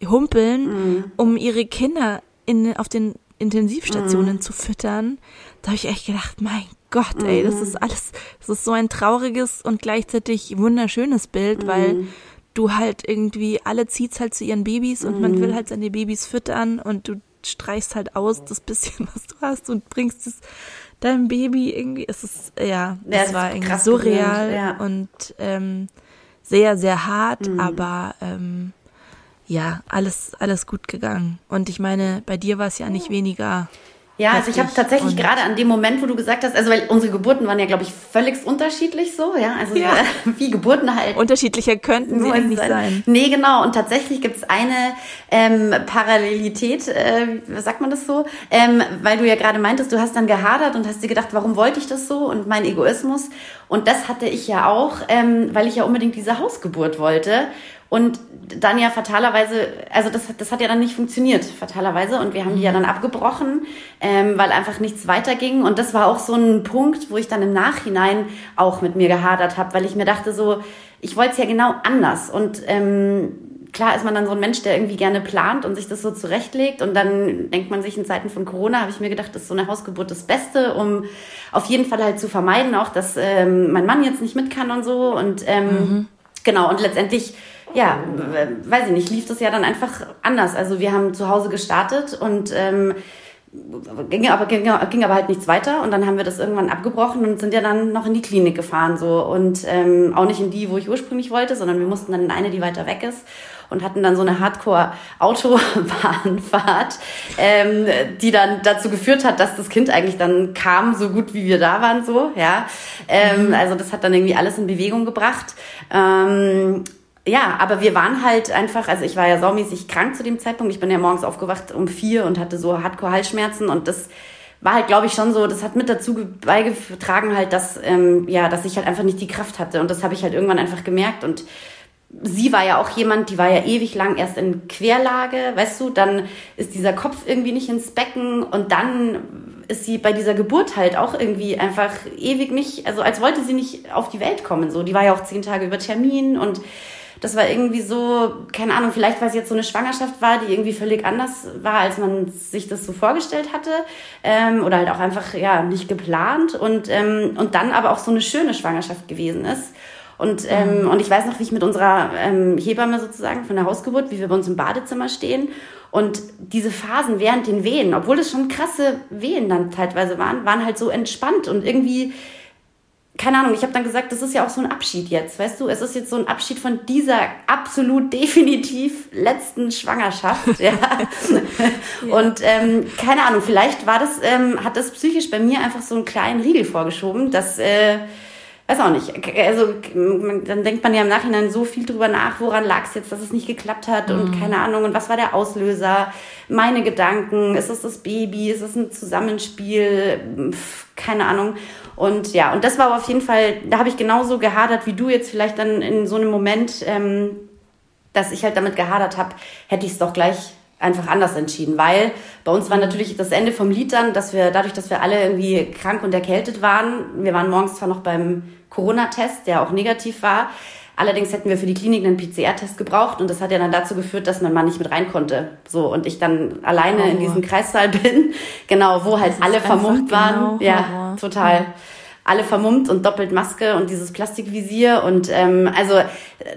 humpeln, um ihre Kinder auf den Intensivstationen zu füttern. Da habe ich echt gedacht, mein Gott, ey, das ist alles, das ist so ein trauriges und gleichzeitig wunderschönes Bild, weil du halt irgendwie, alle zieht's halt zu ihren Babys und man will halt seine Babys füttern und du streichst halt aus das bisschen, was du hast und bringst es deinem Baby irgendwie, es ist, das war irgendwie surreal und sehr, sehr hart, aber alles gut gegangen. Und ich meine, bei dir war es ja nicht weniger... Ja, also ich habe tatsächlich gerade an dem Moment, wo du gesagt hast, also weil unsere Geburten waren ja, glaube ich, völlig unterschiedlich so, wie Geburten halt. Unterschiedlicher könnten sie nicht sein. Nee, genau. Und tatsächlich gibt's eine Parallelität, sagt man das so, weil du ja gerade meintest, du hast dann gehadert und hast dir gedacht, warum wollte ich das so und mein Egoismus. Und das hatte ich ja auch, weil ich ja unbedingt diese Hausgeburt wollte. und dann ja fatalerweise, also das hat ja dann nicht funktioniert, fatalerweise, und wir haben die ja dann abgebrochen, weil einfach nichts weiterging, und das war auch so ein Punkt, wo ich dann im Nachhinein auch mit mir gehadert habe, weil ich mir dachte so, ich wollte es ja genau anders, und klar ist man dann so ein Mensch, der irgendwie gerne plant und sich das so zurechtlegt, und dann denkt man sich, in Zeiten von Corona habe ich mir gedacht, ist so eine Hausgeburt das Beste, um auf jeden Fall halt zu vermeiden, auch dass mein Mann jetzt nicht mit kann und so, und genau, und letztendlich, ja, weiß ich nicht, lief das ja dann einfach anders. Also wir haben zu Hause gestartet und ging aber halt nichts weiter, und dann haben wir das irgendwann abgebrochen und sind ja dann noch in die Klinik gefahren so, und auch nicht in die, wo ich ursprünglich wollte, sondern wir mussten dann in eine, die weiter weg ist, und hatten dann so eine Hardcore-Autobahnfahrt, die dann dazu geführt hat, dass das Kind eigentlich dann kam, so gut wie wir da waren, so, ja. Also das hat dann irgendwie alles in Bewegung gebracht. Ja, aber wir waren halt einfach, also ich war ja saumäßig krank zu dem Zeitpunkt. Ich bin ja morgens aufgewacht um 4 und hatte so Hardcore-Halsschmerzen, und das war halt, glaube ich, schon so, das hat mit dazu beigetragen halt, dass ich halt einfach nicht die Kraft hatte, und das habe ich halt irgendwann einfach gemerkt. Und sie war ja auch jemand, die war ja ewig lang erst in Querlage, weißt du, dann ist dieser Kopf irgendwie nicht ins Becken, und dann ist sie bei dieser Geburt halt auch irgendwie einfach ewig nicht, also als wollte sie nicht auf die Welt kommen, so, die war ja auch 10 Tage über Termin, und das war irgendwie so, keine Ahnung, vielleicht weil es jetzt so eine Schwangerschaft war, die irgendwie völlig anders war, als man sich das so vorgestellt hatte, oder halt auch einfach, ja, nicht geplant, und dann aber auch so eine schöne Schwangerschaft gewesen ist. Und ich weiß noch, wie ich mit unserer Hebamme sozusagen von der Hausgeburt, wie wir bei uns im Badezimmer stehen, und diese Phasen während den Wehen, obwohl das schon krasse Wehen dann teilweise waren halt so entspannt und irgendwie, keine Ahnung, ich habe dann gesagt, das ist ja auch so ein Abschied jetzt, weißt du, es ist jetzt so ein Abschied von dieser absolut definitiv letzten Schwangerschaft, ja. Ja. Und keine Ahnung, vielleicht war das, hat das psychisch bei mir einfach so einen kleinen Riegel vorgeschoben, dass... Weiß auch nicht. Also dann denkt man ja im Nachhinein so viel drüber nach, woran lag es jetzt, dass es nicht geklappt hat, und keine Ahnung, und was war der Auslöser, meine Gedanken, ist es das Baby, ist es ein Zusammenspiel, keine Ahnung. Und ja, und das war aber auf jeden Fall, da habe ich genauso gehadert wie du jetzt vielleicht dann in so einem Moment, dass ich halt damit gehadert habe, hätte ich es doch gleich einfach anders entschieden, weil bei uns war natürlich das Ende vom Lied dann, dass wir dadurch, dass wir alle irgendwie krank und erkältet waren, wir waren morgens zwar noch beim Corona-Test, der auch negativ war, allerdings hätten wir für die Klinik einen PCR-Test gebraucht, und das hat ja dann dazu geführt, dass mein Mann nicht mit rein konnte, so, und ich dann alleine in diesem Kreissaal bin, genau, wo halt alle vermummt waren, ja, total. Alle vermummt und doppelt Maske und dieses Plastikvisier, und also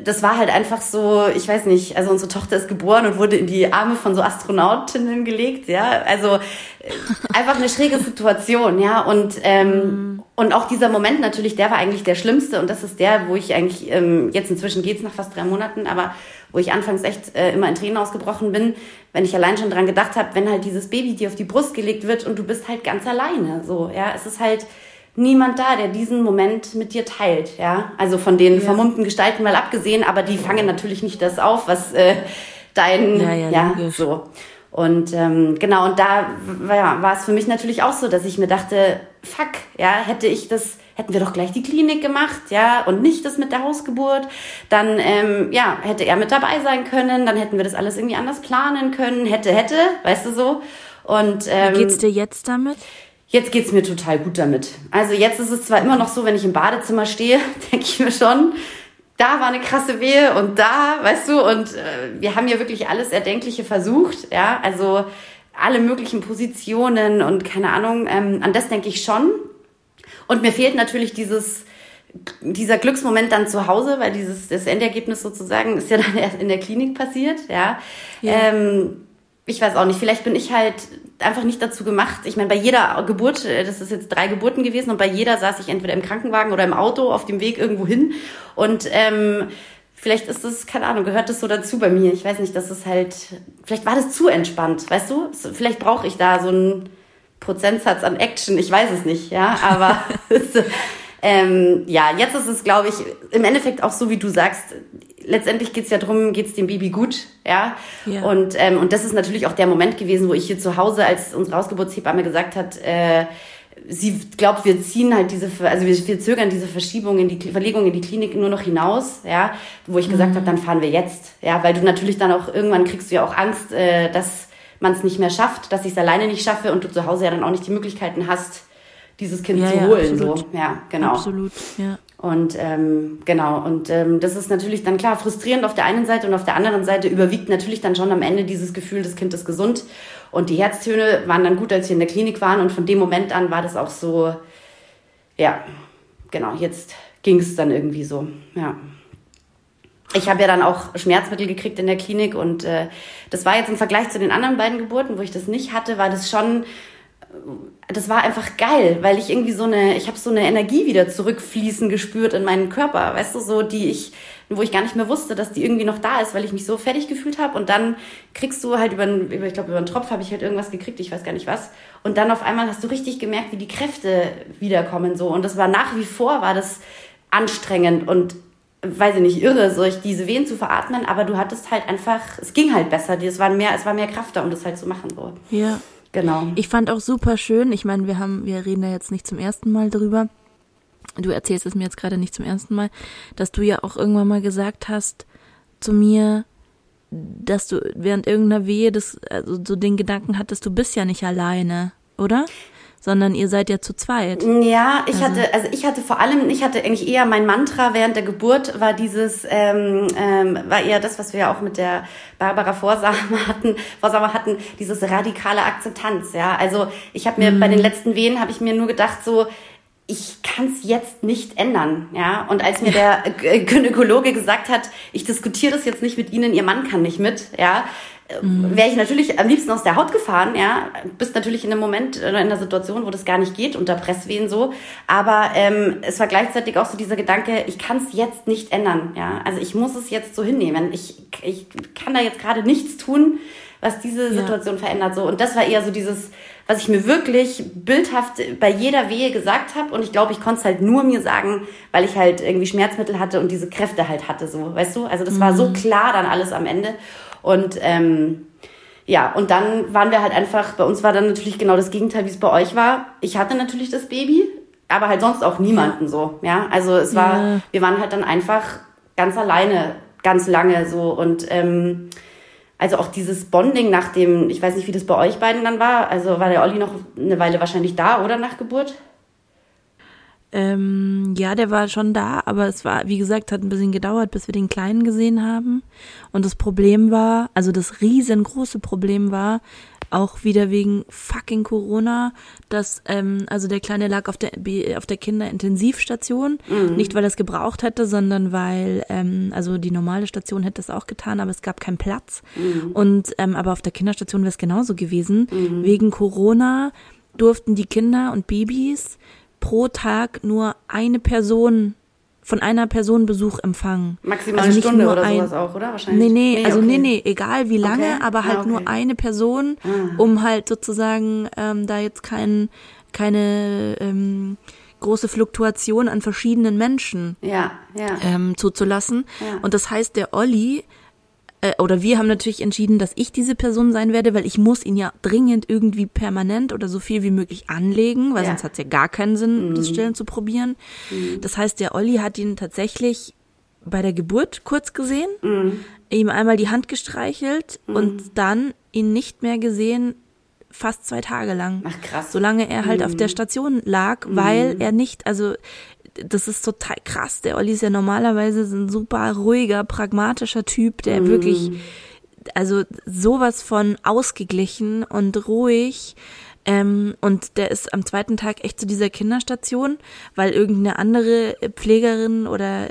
das war halt einfach so, ich weiß nicht, also unsere Tochter ist geboren und wurde in die Arme von so Astronautinnen gelegt, ja, also einfach eine schräge Situation, ja, und auch dieser Moment natürlich, der war eigentlich der schlimmste, und das ist der, wo ich eigentlich, jetzt inzwischen geht's nach fast 3 Monaten, aber wo ich anfangs echt immer in Tränen ausgebrochen bin, wenn ich allein schon dran gedacht habe, wenn halt dieses Baby dir auf die Brust gelegt wird und du bist halt ganz alleine, so, ja, es ist halt niemand da, der diesen Moment mit dir teilt, ja. Also von den vermummten Gestalten mal abgesehen, aber die fangen natürlich nicht das auf, was dein, so. Und genau, und da war es für mich natürlich auch so, dass ich mir dachte, fuck, ja, hätten wir doch gleich die Klinik gemacht, ja, und nicht das mit der Hausgeburt, dann, hätte er mit dabei sein können, dann hätten wir das alles irgendwie anders planen können, hätte, weißt du so. Und wie geht's dir jetzt damit? Jetzt geht's mir total gut damit. Also jetzt ist es zwar immer noch so, wenn ich im Badezimmer stehe, denke ich mir schon, da war eine krasse Wehe und da, weißt du, und wir haben ja wirklich alles Erdenkliche versucht, ja, also alle möglichen Positionen und keine Ahnung, an das denke ich schon. Und mir fehlt natürlich dieser Glücksmoment dann zu Hause, weil das Endergebnis sozusagen ist ja dann erst in der Klinik passiert, ja. Ich weiß auch nicht, vielleicht bin ich halt einfach nicht dazu gemacht. Ich meine, bei jeder Geburt, das ist jetzt 3 Geburten gewesen, und bei jeder saß ich entweder im Krankenwagen oder im Auto auf dem Weg irgendwo hin. Und vielleicht ist das, keine Ahnung, gehört das so dazu bei mir. Ich weiß nicht, dass es halt, vielleicht war das zu entspannt, weißt du? Vielleicht brauche ich da so einen Prozentsatz an Action, ich weiß es nicht, ja, aber... jetzt ist es, glaube ich, im Endeffekt auch so, wie du sagst, letztendlich geht's ja drum, geht's dem Baby gut, ja. Yeah. Und das ist natürlich auch der Moment gewesen, wo ich hier zu Hause, als unsere Hausgeburtshebamme gesagt hat, sie glaubt, wir ziehen halt diese, also wir zögern diese Verschiebung in die Verlegung in die Klinik nur noch hinaus, ja, wo ich gesagt habe, dann fahren wir jetzt, ja, weil du natürlich dann auch irgendwann kriegst du ja auch Angst, dass man es nicht mehr schafft, dass ich es alleine nicht schaffe und du zu Hause ja dann auch nicht die Möglichkeiten hast, dieses Kind zu holen, absolut. So, ja, genau, absolut, ja. Und genau, und das ist natürlich dann klar frustrierend auf der einen Seite und auf der anderen Seite überwiegt natürlich dann schon am Ende dieses Gefühl, das Kind ist gesund und die Herztöne waren dann gut, als wir in der Klinik waren und von dem Moment an war das auch so, ja, genau, jetzt ging es dann irgendwie so, ja. Ich habe ja dann auch Schmerzmittel gekriegt in der Klinik und das war jetzt im Vergleich zu den anderen beiden Geburten, wo ich das nicht hatte, war das schon... Das war einfach geil, weil ich irgendwie ich habe so eine Energie wieder zurückfließen gespürt in meinen Körper, weißt du, so wo ich gar nicht mehr wusste, dass die irgendwie noch da ist, weil ich mich so fertig gefühlt habe und dann kriegst du halt über einen Tropf habe ich halt irgendwas gekriegt, ich weiß gar nicht was und dann auf einmal hast du richtig gemerkt, wie die Kräfte wiederkommen so und das war nach wie vor anstrengend und weiß ich nicht, irre, diese Wehen zu veratmen, aber du hattest halt einfach, es ging halt besser, es war mehr Kraft da, um das halt zu machen so. Ja. Genau. Ich fand auch super schön, ich meine, wir reden da jetzt nicht zum ersten Mal drüber, du erzählst es mir jetzt gerade nicht zum ersten Mal, dass du ja auch irgendwann mal gesagt hast zu mir, dass du während irgendeiner Wehe so den Gedanken hattest, du bist ja nicht alleine, oder? Sondern ihr seid ja zu zweit. Ja, ich hatte eigentlich eher mein Mantra während der Geburt war dieses, war eher das, was wir ja auch mit der Barbara Vorsamer hatten, dieses radikale Akzeptanz, ja. Also ich habe mir bei den letzten Wehen habe ich mir nur gedacht so, ich kann es jetzt nicht ändern, ja. Und als mir der Gynäkologe gesagt hat, ich diskutiere das jetzt nicht mit Ihnen, Ihr Mann kann nicht mit, ja. Wäre ich natürlich am liebsten aus der Haut gefahren, ja, bist natürlich in einem Moment oder in einer Situation, wo das gar nicht geht, unter Presswehen so, aber es war gleichzeitig auch so dieser Gedanke, ich kann es jetzt nicht ändern, ja, also ich muss es jetzt so hinnehmen, ich kann da jetzt gerade nichts tun, was diese Situation verändert so und das war eher so dieses, was ich mir wirklich bildhaft bei jeder Wehe gesagt habe und ich glaube, ich konnte es halt nur mir sagen, weil ich halt irgendwie Schmerzmittel hatte und diese Kräfte halt hatte, so, weißt du, also das war so klar dann alles am Ende. Und und dann waren wir halt einfach, bei uns war dann natürlich genau das Gegenteil, wie es bei euch war. Ich hatte natürlich das Baby, aber halt sonst auch niemanden so, ja. Also es war, wir waren halt dann einfach ganz alleine, ganz lange so. Und also auch dieses Bonding nach dem, ich weiß nicht, wie das bei euch beiden dann war. Also war der Olli noch eine Weile wahrscheinlich da, oder, nach Geburt? Ja, der war schon da, aber es war, wie gesagt, hat ein bisschen gedauert, bis wir den Kleinen gesehen haben. Und das Problem war, also das riesengroße Problem war, auch wieder wegen fucking Corona, dass, also der Kleine lag auf der Kinderintensivstation, nicht weil er es gebraucht hätte, sondern weil, also die normale Station hätte es auch getan, aber es gab keinen Platz. Und, aber auf der Kinderstation wäre es genauso gewesen. Wegen Corona durften die Kinder und Babys pro Tag nur von einer Person Besuch empfangen. Maximal also eine Stunde oder sowas auch, oder? Wahrscheinlich. Nee, egal wie lange, okay. Aber halt nur eine Person, um halt sozusagen da jetzt keine große Fluktuation an verschiedenen Menschen zuzulassen. Ja. Und das heißt, der Olli, oder wir haben natürlich entschieden, dass ich diese Person sein werde, weil ich muss ihn ja dringend irgendwie permanent oder so viel wie möglich anlegen, weil sonst hat es ja gar keinen Sinn, das Stillen zu probieren. Das heißt, der Olli hat ihn tatsächlich bei der Geburt kurz gesehen, ihm einmal die Hand gestreichelt und dann ihn nicht mehr gesehen, fast 2 Tage lang. Ach krass. Solange er halt auf der Station lag, weil er nicht, also... Das ist total krass. Der Olli ist ja normalerweise ein super ruhiger, pragmatischer Typ, der wirklich, also sowas von ausgeglichen und ruhig. Und der ist am 2. Tag echt zu dieser Kinderstation, weil irgendeine andere Pflegerin oder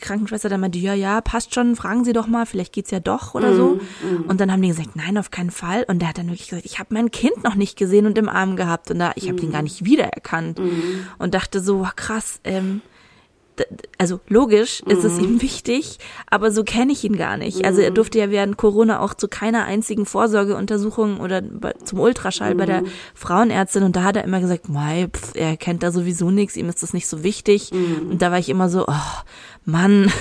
Krankenschwester dann meinte, ja, passt schon, fragen Sie doch mal, vielleicht geht's ja doch oder so. Und dann haben die gesagt, nein, auf keinen Fall. Und der hat dann wirklich gesagt, ich habe mein Kind noch nicht gesehen und im Arm gehabt. Und da, ich habe den gar nicht wiedererkannt. Und dachte so, krass, also logisch ist es ihm wichtig, aber so kenne ich ihn gar nicht. Also er durfte ja während Corona auch zu keiner einzigen Vorsorgeuntersuchung oder zum Ultraschall bei der Frauenärztin und da hat er immer gesagt, er kennt da sowieso nichts, ihm ist das nicht so wichtig. Und da war ich immer so, oh Mann,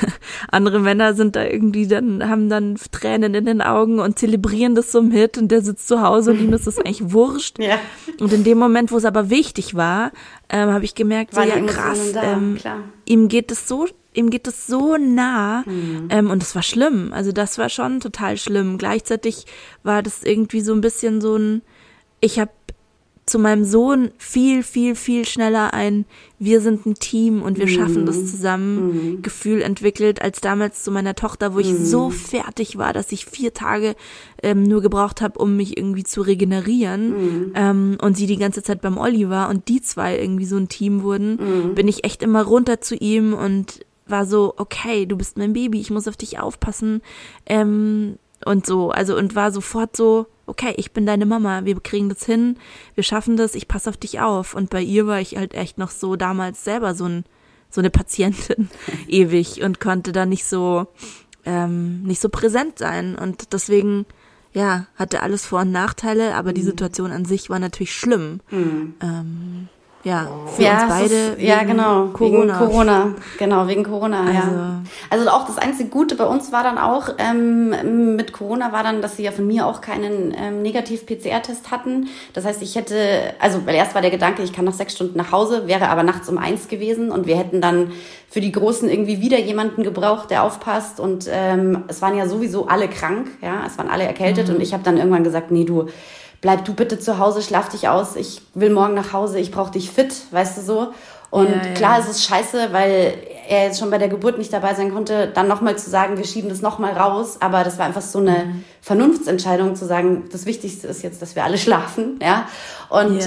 andere Männer sind da irgendwie dann, haben dann Tränen in den Augen und zelebrieren das so mit und der sitzt zu Hause und ihm ist das eigentlich wurscht. Ja. Und in dem Moment, wo es aber wichtig war, habe ich gemerkt, war so ja krass, ihm geht es so nah, und das war schlimm. Also das war schon total schlimm. Gleichzeitig war das irgendwie so ein bisschen so ein, ich habe zu meinem Sohn viel, viel, viel schneller ein wir sind ein Team und wir schaffen das zusammen Gefühl entwickelt, als damals zu meiner Tochter, wo ich so fertig war, dass ich 4 Tage nur gebraucht habe, um mich irgendwie zu regenerieren und sie die ganze Zeit beim Olli war und die zwei irgendwie so ein Team wurden, bin ich echt immer runter zu ihm und war so, okay, du bist mein Baby, ich muss auf dich aufpassen und so, also und war sofort so, okay, ich bin deine Mama, wir kriegen das hin, wir schaffen das, ich passe auf dich auf. Und bei ihr war ich halt echt noch so damals selber so eine Patientin ewig und konnte da nicht so präsent sein. Und deswegen, ja, hatte alles Vor- und Nachteile, aber die Situation an sich war natürlich schlimm. Uns beide ist, ja, genau, wegen Corona. Also, ja. Also auch das einzige Gute bei uns war dann auch, mit Corona war dann, dass sie ja von mir auch keinen Negativ-PCR-Test hatten. Das heißt, ich hätte, also weil erst war der Gedanke, ich kann nach 6 Stunden nach Hause, wäre aber nachts um 1 gewesen und wir hätten dann für die Großen irgendwie wieder jemanden gebraucht, der aufpasst und es waren ja sowieso alle krank, ja, es waren alle erkältet und ich habe dann irgendwann gesagt, nee, du, bleib du bitte zu Hause, schlaf dich aus, ich will morgen nach Hause, ich brauche dich fit, weißt du so. Und ja, klar, es ist scheiße, weil er jetzt schon bei der Geburt nicht dabei sein konnte, dann nochmal zu sagen, wir schieben das nochmal raus. Aber das war einfach so eine Vernunftsentscheidung, zu sagen, das Wichtigste ist jetzt, dass wir alle schlafen. Ja. Und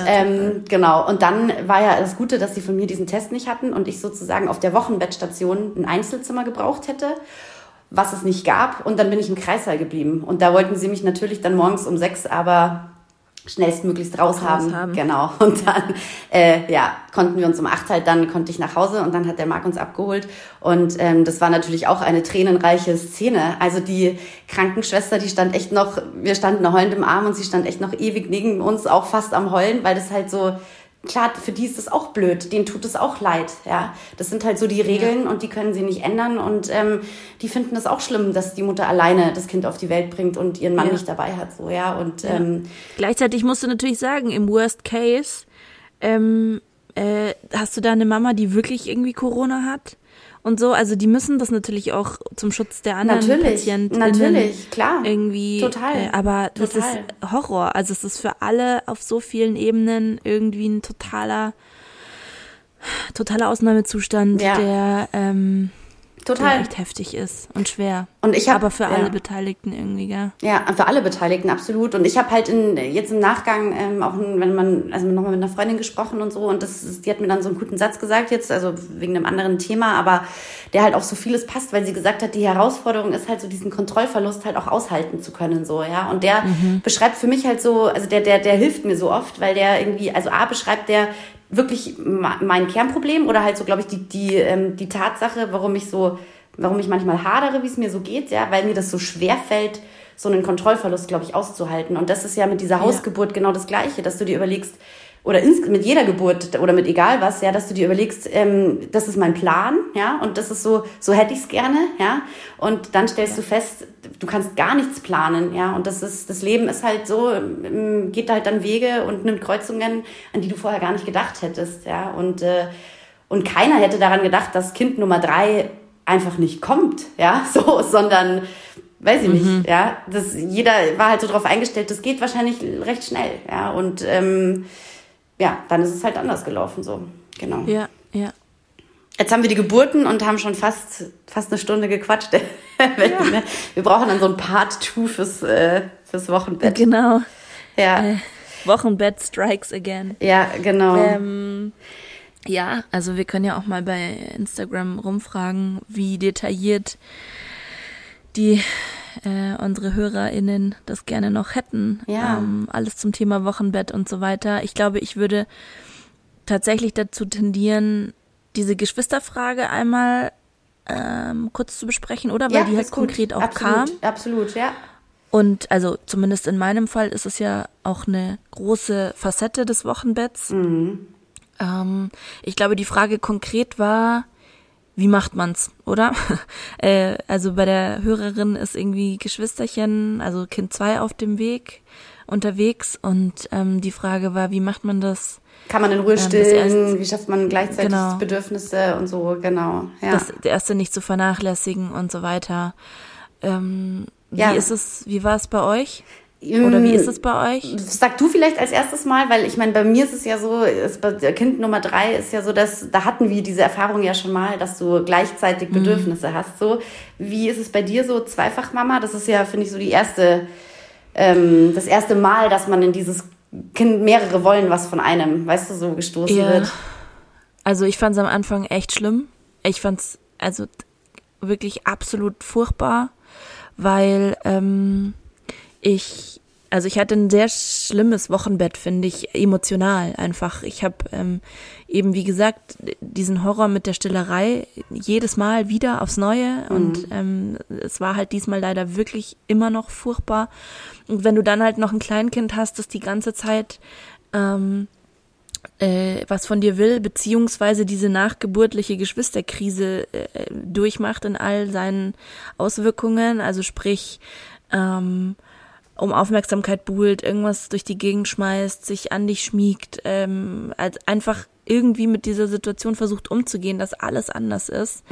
genau, und dann war ja das Gute, dass sie von mir diesen Test nicht hatten und ich sozusagen auf der Wochenbettstation ein Einzelzimmer gebraucht hätte, was es nicht gab. Und dann bin ich im Kreißsaal geblieben. Und da wollten sie mich natürlich dann morgens um 6, aber schnellstmöglichst raus haben. Genau. Und dann, konnten wir uns um 8 halt, dann konnte ich nach Hause und dann hat der Marc uns abgeholt. Und das war natürlich auch eine tränenreiche Szene. Also die Krankenschwester, die stand echt noch, wir standen heulend im Arm und sie stand echt noch ewig neben uns, auch fast am Heulen, weil das halt so, klar, für die ist das auch blöd, denen tut es auch leid, ja. Das sind halt so die Regeln und die können sie nicht ändern und die finden das auch schlimm, dass die Mutter alleine das Kind auf die Welt bringt und ihren Mann nicht dabei hat, so, ja. Und gleichzeitig musst du natürlich sagen, im Worst Case hast du da eine Mama, die wirklich irgendwie Corona hat und so, also die müssen das natürlich auch zum Schutz der anderen Patienten. Natürlich, klar. Irgendwie, total. Aber das ist Horror. Also es ist für alle auf so vielen Ebenen irgendwie ein totaler Ausnahmezustand, der echt heftig ist und schwer. Und ich hab, aber für alle Beteiligten irgendwie, gell? Ja, für alle Beteiligten, absolut. Und ich habe halt jetzt im Nachgang auch, nochmal mit einer Freundin gesprochen und so. Und die hat mir dann so einen guten Satz gesagt jetzt, also wegen einem anderen Thema, aber der halt auch so vieles passt, weil sie gesagt hat, die Herausforderung ist halt so, diesen Kontrollverlust halt auch aushalten zu können, so, ja. Und der beschreibt für mich halt so, also der hilft mir so oft, weil der irgendwie, also A, beschreibt der wirklich mein Kernproblem oder halt so, glaube ich, die Tatsache, warum ich manchmal hadere, wie es mir so geht, ja, weil mir das so schwer fällt, so einen Kontrollverlust, glaube ich, auszuhalten. Und das ist ja mit dieser Hausgeburt genau das Gleiche, dass du dir überlegst, oder mit jeder Geburt oder mit egal was, ja, dass du dir überlegst, das ist mein Plan, ja, und das ist so hätte ich es gerne, ja, und dann stellst du fest, du kannst gar nichts planen, ja, und das Leben ist halt so, geht halt dann Wege und nimmt Kreuzungen, an die du vorher gar nicht gedacht hättest, ja, und keiner hätte daran gedacht, dass Kind Nummer 3 einfach nicht kommt, ja, so, sondern, weiß ich nicht, ja, das, jeder war halt so drauf eingestellt, das geht wahrscheinlich recht schnell, ja, und, dann ist es halt anders gelaufen, so, genau. Ja, ja. Jetzt haben wir die Geburten und haben schon fast eine Stunde gequatscht. Wir brauchen dann so ein Part 2 fürs Wochenbett. Genau. Ja. Wochenbett strikes again. Ja, genau. Ja, also wir können ja auch mal bei Instagram rumfragen, wie detailliert die unsere HörerInnen das gerne noch hätten. Ja. Alles zum Thema Wochenbett und so weiter. Ich glaube, ich würde tatsächlich dazu tendieren, diese Geschwisterfrage einmal kurz zu besprechen, oder? Weil die halt konkret auch kam. Absolut, ja. Und also zumindest in meinem Fall ist es ja auch eine große Facette des Wochenbetts. Ich glaube, die Frage konkret war, wie macht man's, oder? Also bei der Hörerin ist irgendwie Geschwisterchen, also Kind 2 auf dem Weg, unterwegs und die Frage war, wie macht man das? Kann man in Ruhe stillen, wie schafft man gleichzeitig genau. Bedürfnisse und so, genau. Ja. Das erste nicht zu vernachlässigen und so weiter. Ja. Wie war es bei euch? Oder wie ist es bei euch? Sag du vielleicht als erstes mal, weil ich meine, bei mir ist es ja so, Kind Nummer 3 ist ja so, dass da hatten wir diese Erfahrung ja schon mal, dass du gleichzeitig Bedürfnisse hast. So, wie ist es bei dir so, Zweifachmama? Das ist ja, finde ich, so die erste, das erste Mal, dass man in dieses Kind mehrere wollen was von einem, weißt du, so gestoßen wird. Also ich fand es am Anfang echt schlimm. Ich fand es also wirklich absolut furchtbar, weil ich hatte ein sehr schlimmes Wochenbett, finde ich, emotional einfach. Ich habe eben, wie gesagt, diesen Horror mit der Stillerei jedes Mal wieder aufs Neue. Und es war halt diesmal leider wirklich immer noch furchtbar. Und wenn du dann halt noch ein Kleinkind hast, das die ganze Zeit was von dir will, beziehungsweise diese nachgeburtliche Geschwisterkrise durchmacht in all seinen Auswirkungen, also sprich um Aufmerksamkeit buhlt, irgendwas durch die Gegend schmeißt, sich an dich schmiegt, als einfach irgendwie mit dieser Situation versucht umzugehen, dass alles anders ist.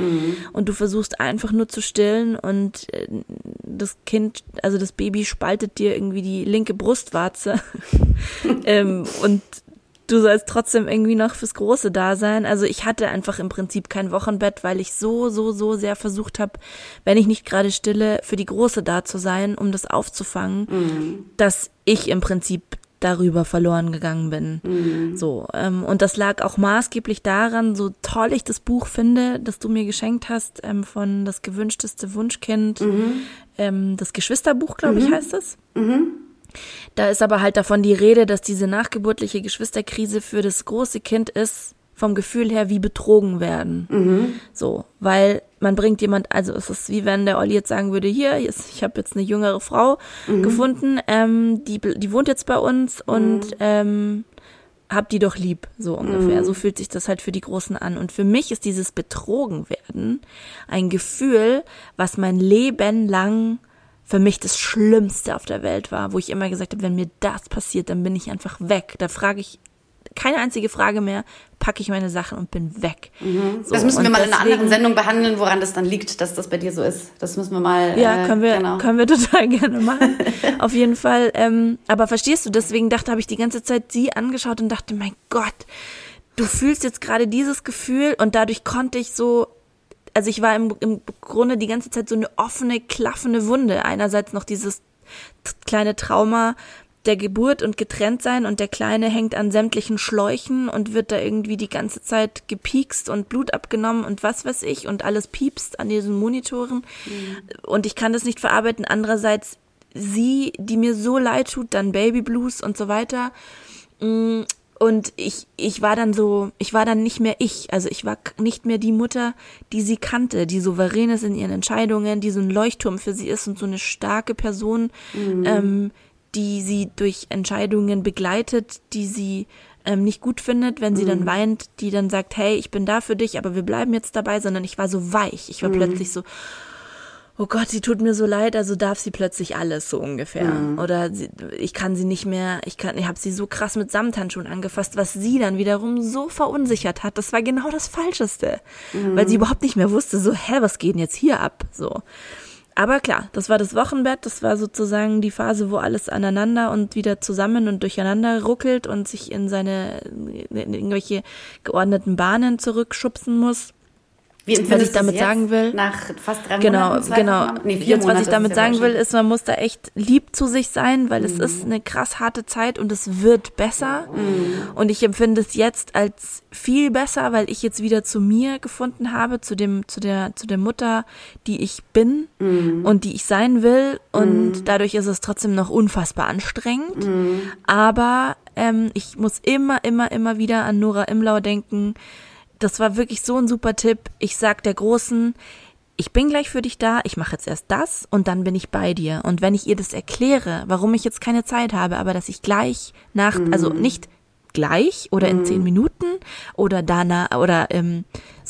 Und du versuchst einfach nur zu stillen und das Kind, also das Baby spaltet dir irgendwie die linke Brustwarze und du sollst trotzdem irgendwie noch fürs Große da sein. Also ich hatte einfach im Prinzip kein Wochenbett, weil ich so sehr versucht habe, wenn ich nicht gerade stille, für die Große da zu sein, um das aufzufangen, dass ich im Prinzip darüber verloren gegangen bin. So, und das lag auch maßgeblich daran, so toll ich das Buch finde, das du mir geschenkt hast, von Das gewünschteste Wunschkind, das Geschwisterbuch, glaube ich, heißt es. Da ist aber halt davon die Rede, dass diese nachgeburtliche Geschwisterkrise für das große Kind ist, vom Gefühl her, wie betrogen werden. So, weil man bringt jemand, also es ist wie wenn der Olli jetzt sagen würde, hier, ich habe jetzt eine jüngere Frau gefunden, die wohnt jetzt bei uns und hab die doch lieb, so ungefähr. So fühlt sich das halt für die Großen an. Und für mich ist dieses Betrogenwerden ein Gefühl, was mein Leben lang für mich das Schlimmste auf der Welt war, wo ich immer gesagt habe, wenn mir das passiert, dann bin ich einfach weg. Da frage ich keine einzige Frage mehr, packe ich meine Sachen und bin weg. So, das müssen wir mal in einer anderen Sendung behandeln, woran das dann liegt, dass das bei dir so ist. Das müssen wir mal... Ja, können wir total gerne machen. Auf jeden Fall. Aber verstehst du, deswegen habe ich die ganze Zeit sie angeschaut und dachte, mein Gott, du fühlst jetzt gerade dieses Gefühl und dadurch konnte ich so... Also ich war im Grunde die ganze Zeit so eine offene, klaffende Wunde. Einerseits noch dieses kleine Trauma der Geburt und Getrenntsein und der Kleine hängt an sämtlichen Schläuchen und wird da irgendwie die ganze Zeit gepiekst und Blut abgenommen und was weiß ich und alles piepst an diesen Monitoren. Und ich kann das nicht verarbeiten. Andererseits sie, die mir so leid tut, dann Baby Blues und so weiter. Und ich war dann nicht mehr ich. Also ich war nicht mehr die Mutter, die sie kannte, die souverän ist in ihren Entscheidungen, die so ein Leuchtturm für sie ist und so eine starke Person, die sie durch Entscheidungen begleitet, die sie nicht gut findet, wenn sie dann weint, die dann sagt, hey, ich bin da für dich, aber wir bleiben jetzt dabei, sondern ich war so weich. Ich war plötzlich so, oh Gott, sie tut mir so leid, also darf sie plötzlich alles, so ungefähr. Oder ich kann sie nicht mehr, ich habe sie so krass mit Samthandschuhen angefasst, was sie dann wiederum so verunsichert hat. Das war genau das Falscheste, weil sie überhaupt nicht mehr wusste, so, was geht denn jetzt hier ab? So. Aber klar, das war das Wochenbett, das war sozusagen die Phase, wo alles aneinander und wieder zusammen und durcheinander ruckelt und sich in irgendwelche geordneten Bahnen zurückschubsen muss. Was ich damit sagen will, nach fast 3 Monaten, was ich damit sagen will, ist, man muss da echt lieb zu sich sein, weil es ist eine krass harte Zeit und es wird besser. Und ich empfinde es jetzt als viel besser, weil ich jetzt wieder zu mir gefunden habe, zu der Mutter, die ich bin und die ich sein will. Und dadurch ist es trotzdem noch unfassbar anstrengend. Aber ich muss immer wieder an Nora Imlau denken. Das war wirklich so ein super Tipp. Ich sag der Großen, ich bin gleich für dich da, ich mache jetzt erst das und dann bin ich bei dir. Und wenn ich ihr das erkläre, warum ich jetzt keine Zeit habe, aber dass ich gleich also nicht gleich oder in 10 Minuten oder danach oder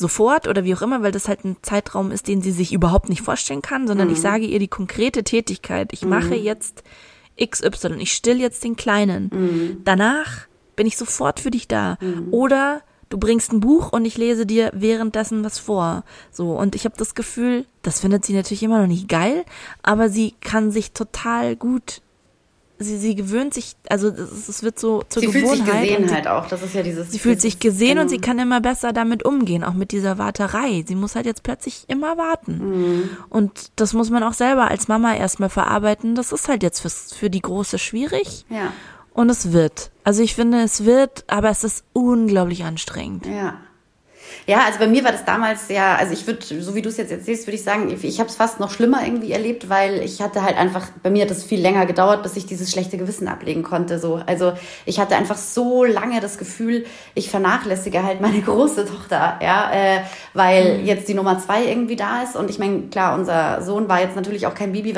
sofort oder wie auch immer, weil das halt ein Zeitraum ist, den sie sich überhaupt nicht vorstellen kann, sondern ich sage ihr die konkrete Tätigkeit. Ich mache jetzt XY, ich still jetzt den Kleinen. Danach bin ich sofort für dich da. Oder du bringst ein Buch und ich lese dir währenddessen was vor. So, und ich habe das Gefühl, das findet sie natürlich immer noch nicht geil, aber sie kann sich total gut, sie gewöhnt sich, also es wird so zur Gewohnheit. Sie fühlt sich gesehen halt auch, das ist ja dieses... Sie fühlt sich gesehen und sie kann immer besser damit umgehen, auch mit dieser Warterei. Sie muss halt jetzt plötzlich immer warten. Und das muss man auch selber als Mama erstmal verarbeiten. Das ist halt jetzt für die Große schwierig. Ja. Und es wird. Also ich finde, es wird, aber es ist unglaublich anstrengend. Ja. Ja, also bei mir war das damals ja, also ich würde, so wie du es jetzt erzählst, würde ich sagen, ich habe es fast noch schlimmer irgendwie erlebt, weil ich hatte halt einfach, bei mir hat das viel länger gedauert, bis ich dieses schlechte Gewissen ablegen konnte. So. Also ich hatte einfach so lange das Gefühl, ich vernachlässige halt meine große Tochter, ja, weil jetzt die Nummer 2 irgendwie da ist. Und ich meine, klar, unser Sohn war jetzt natürlich auch kein Baby,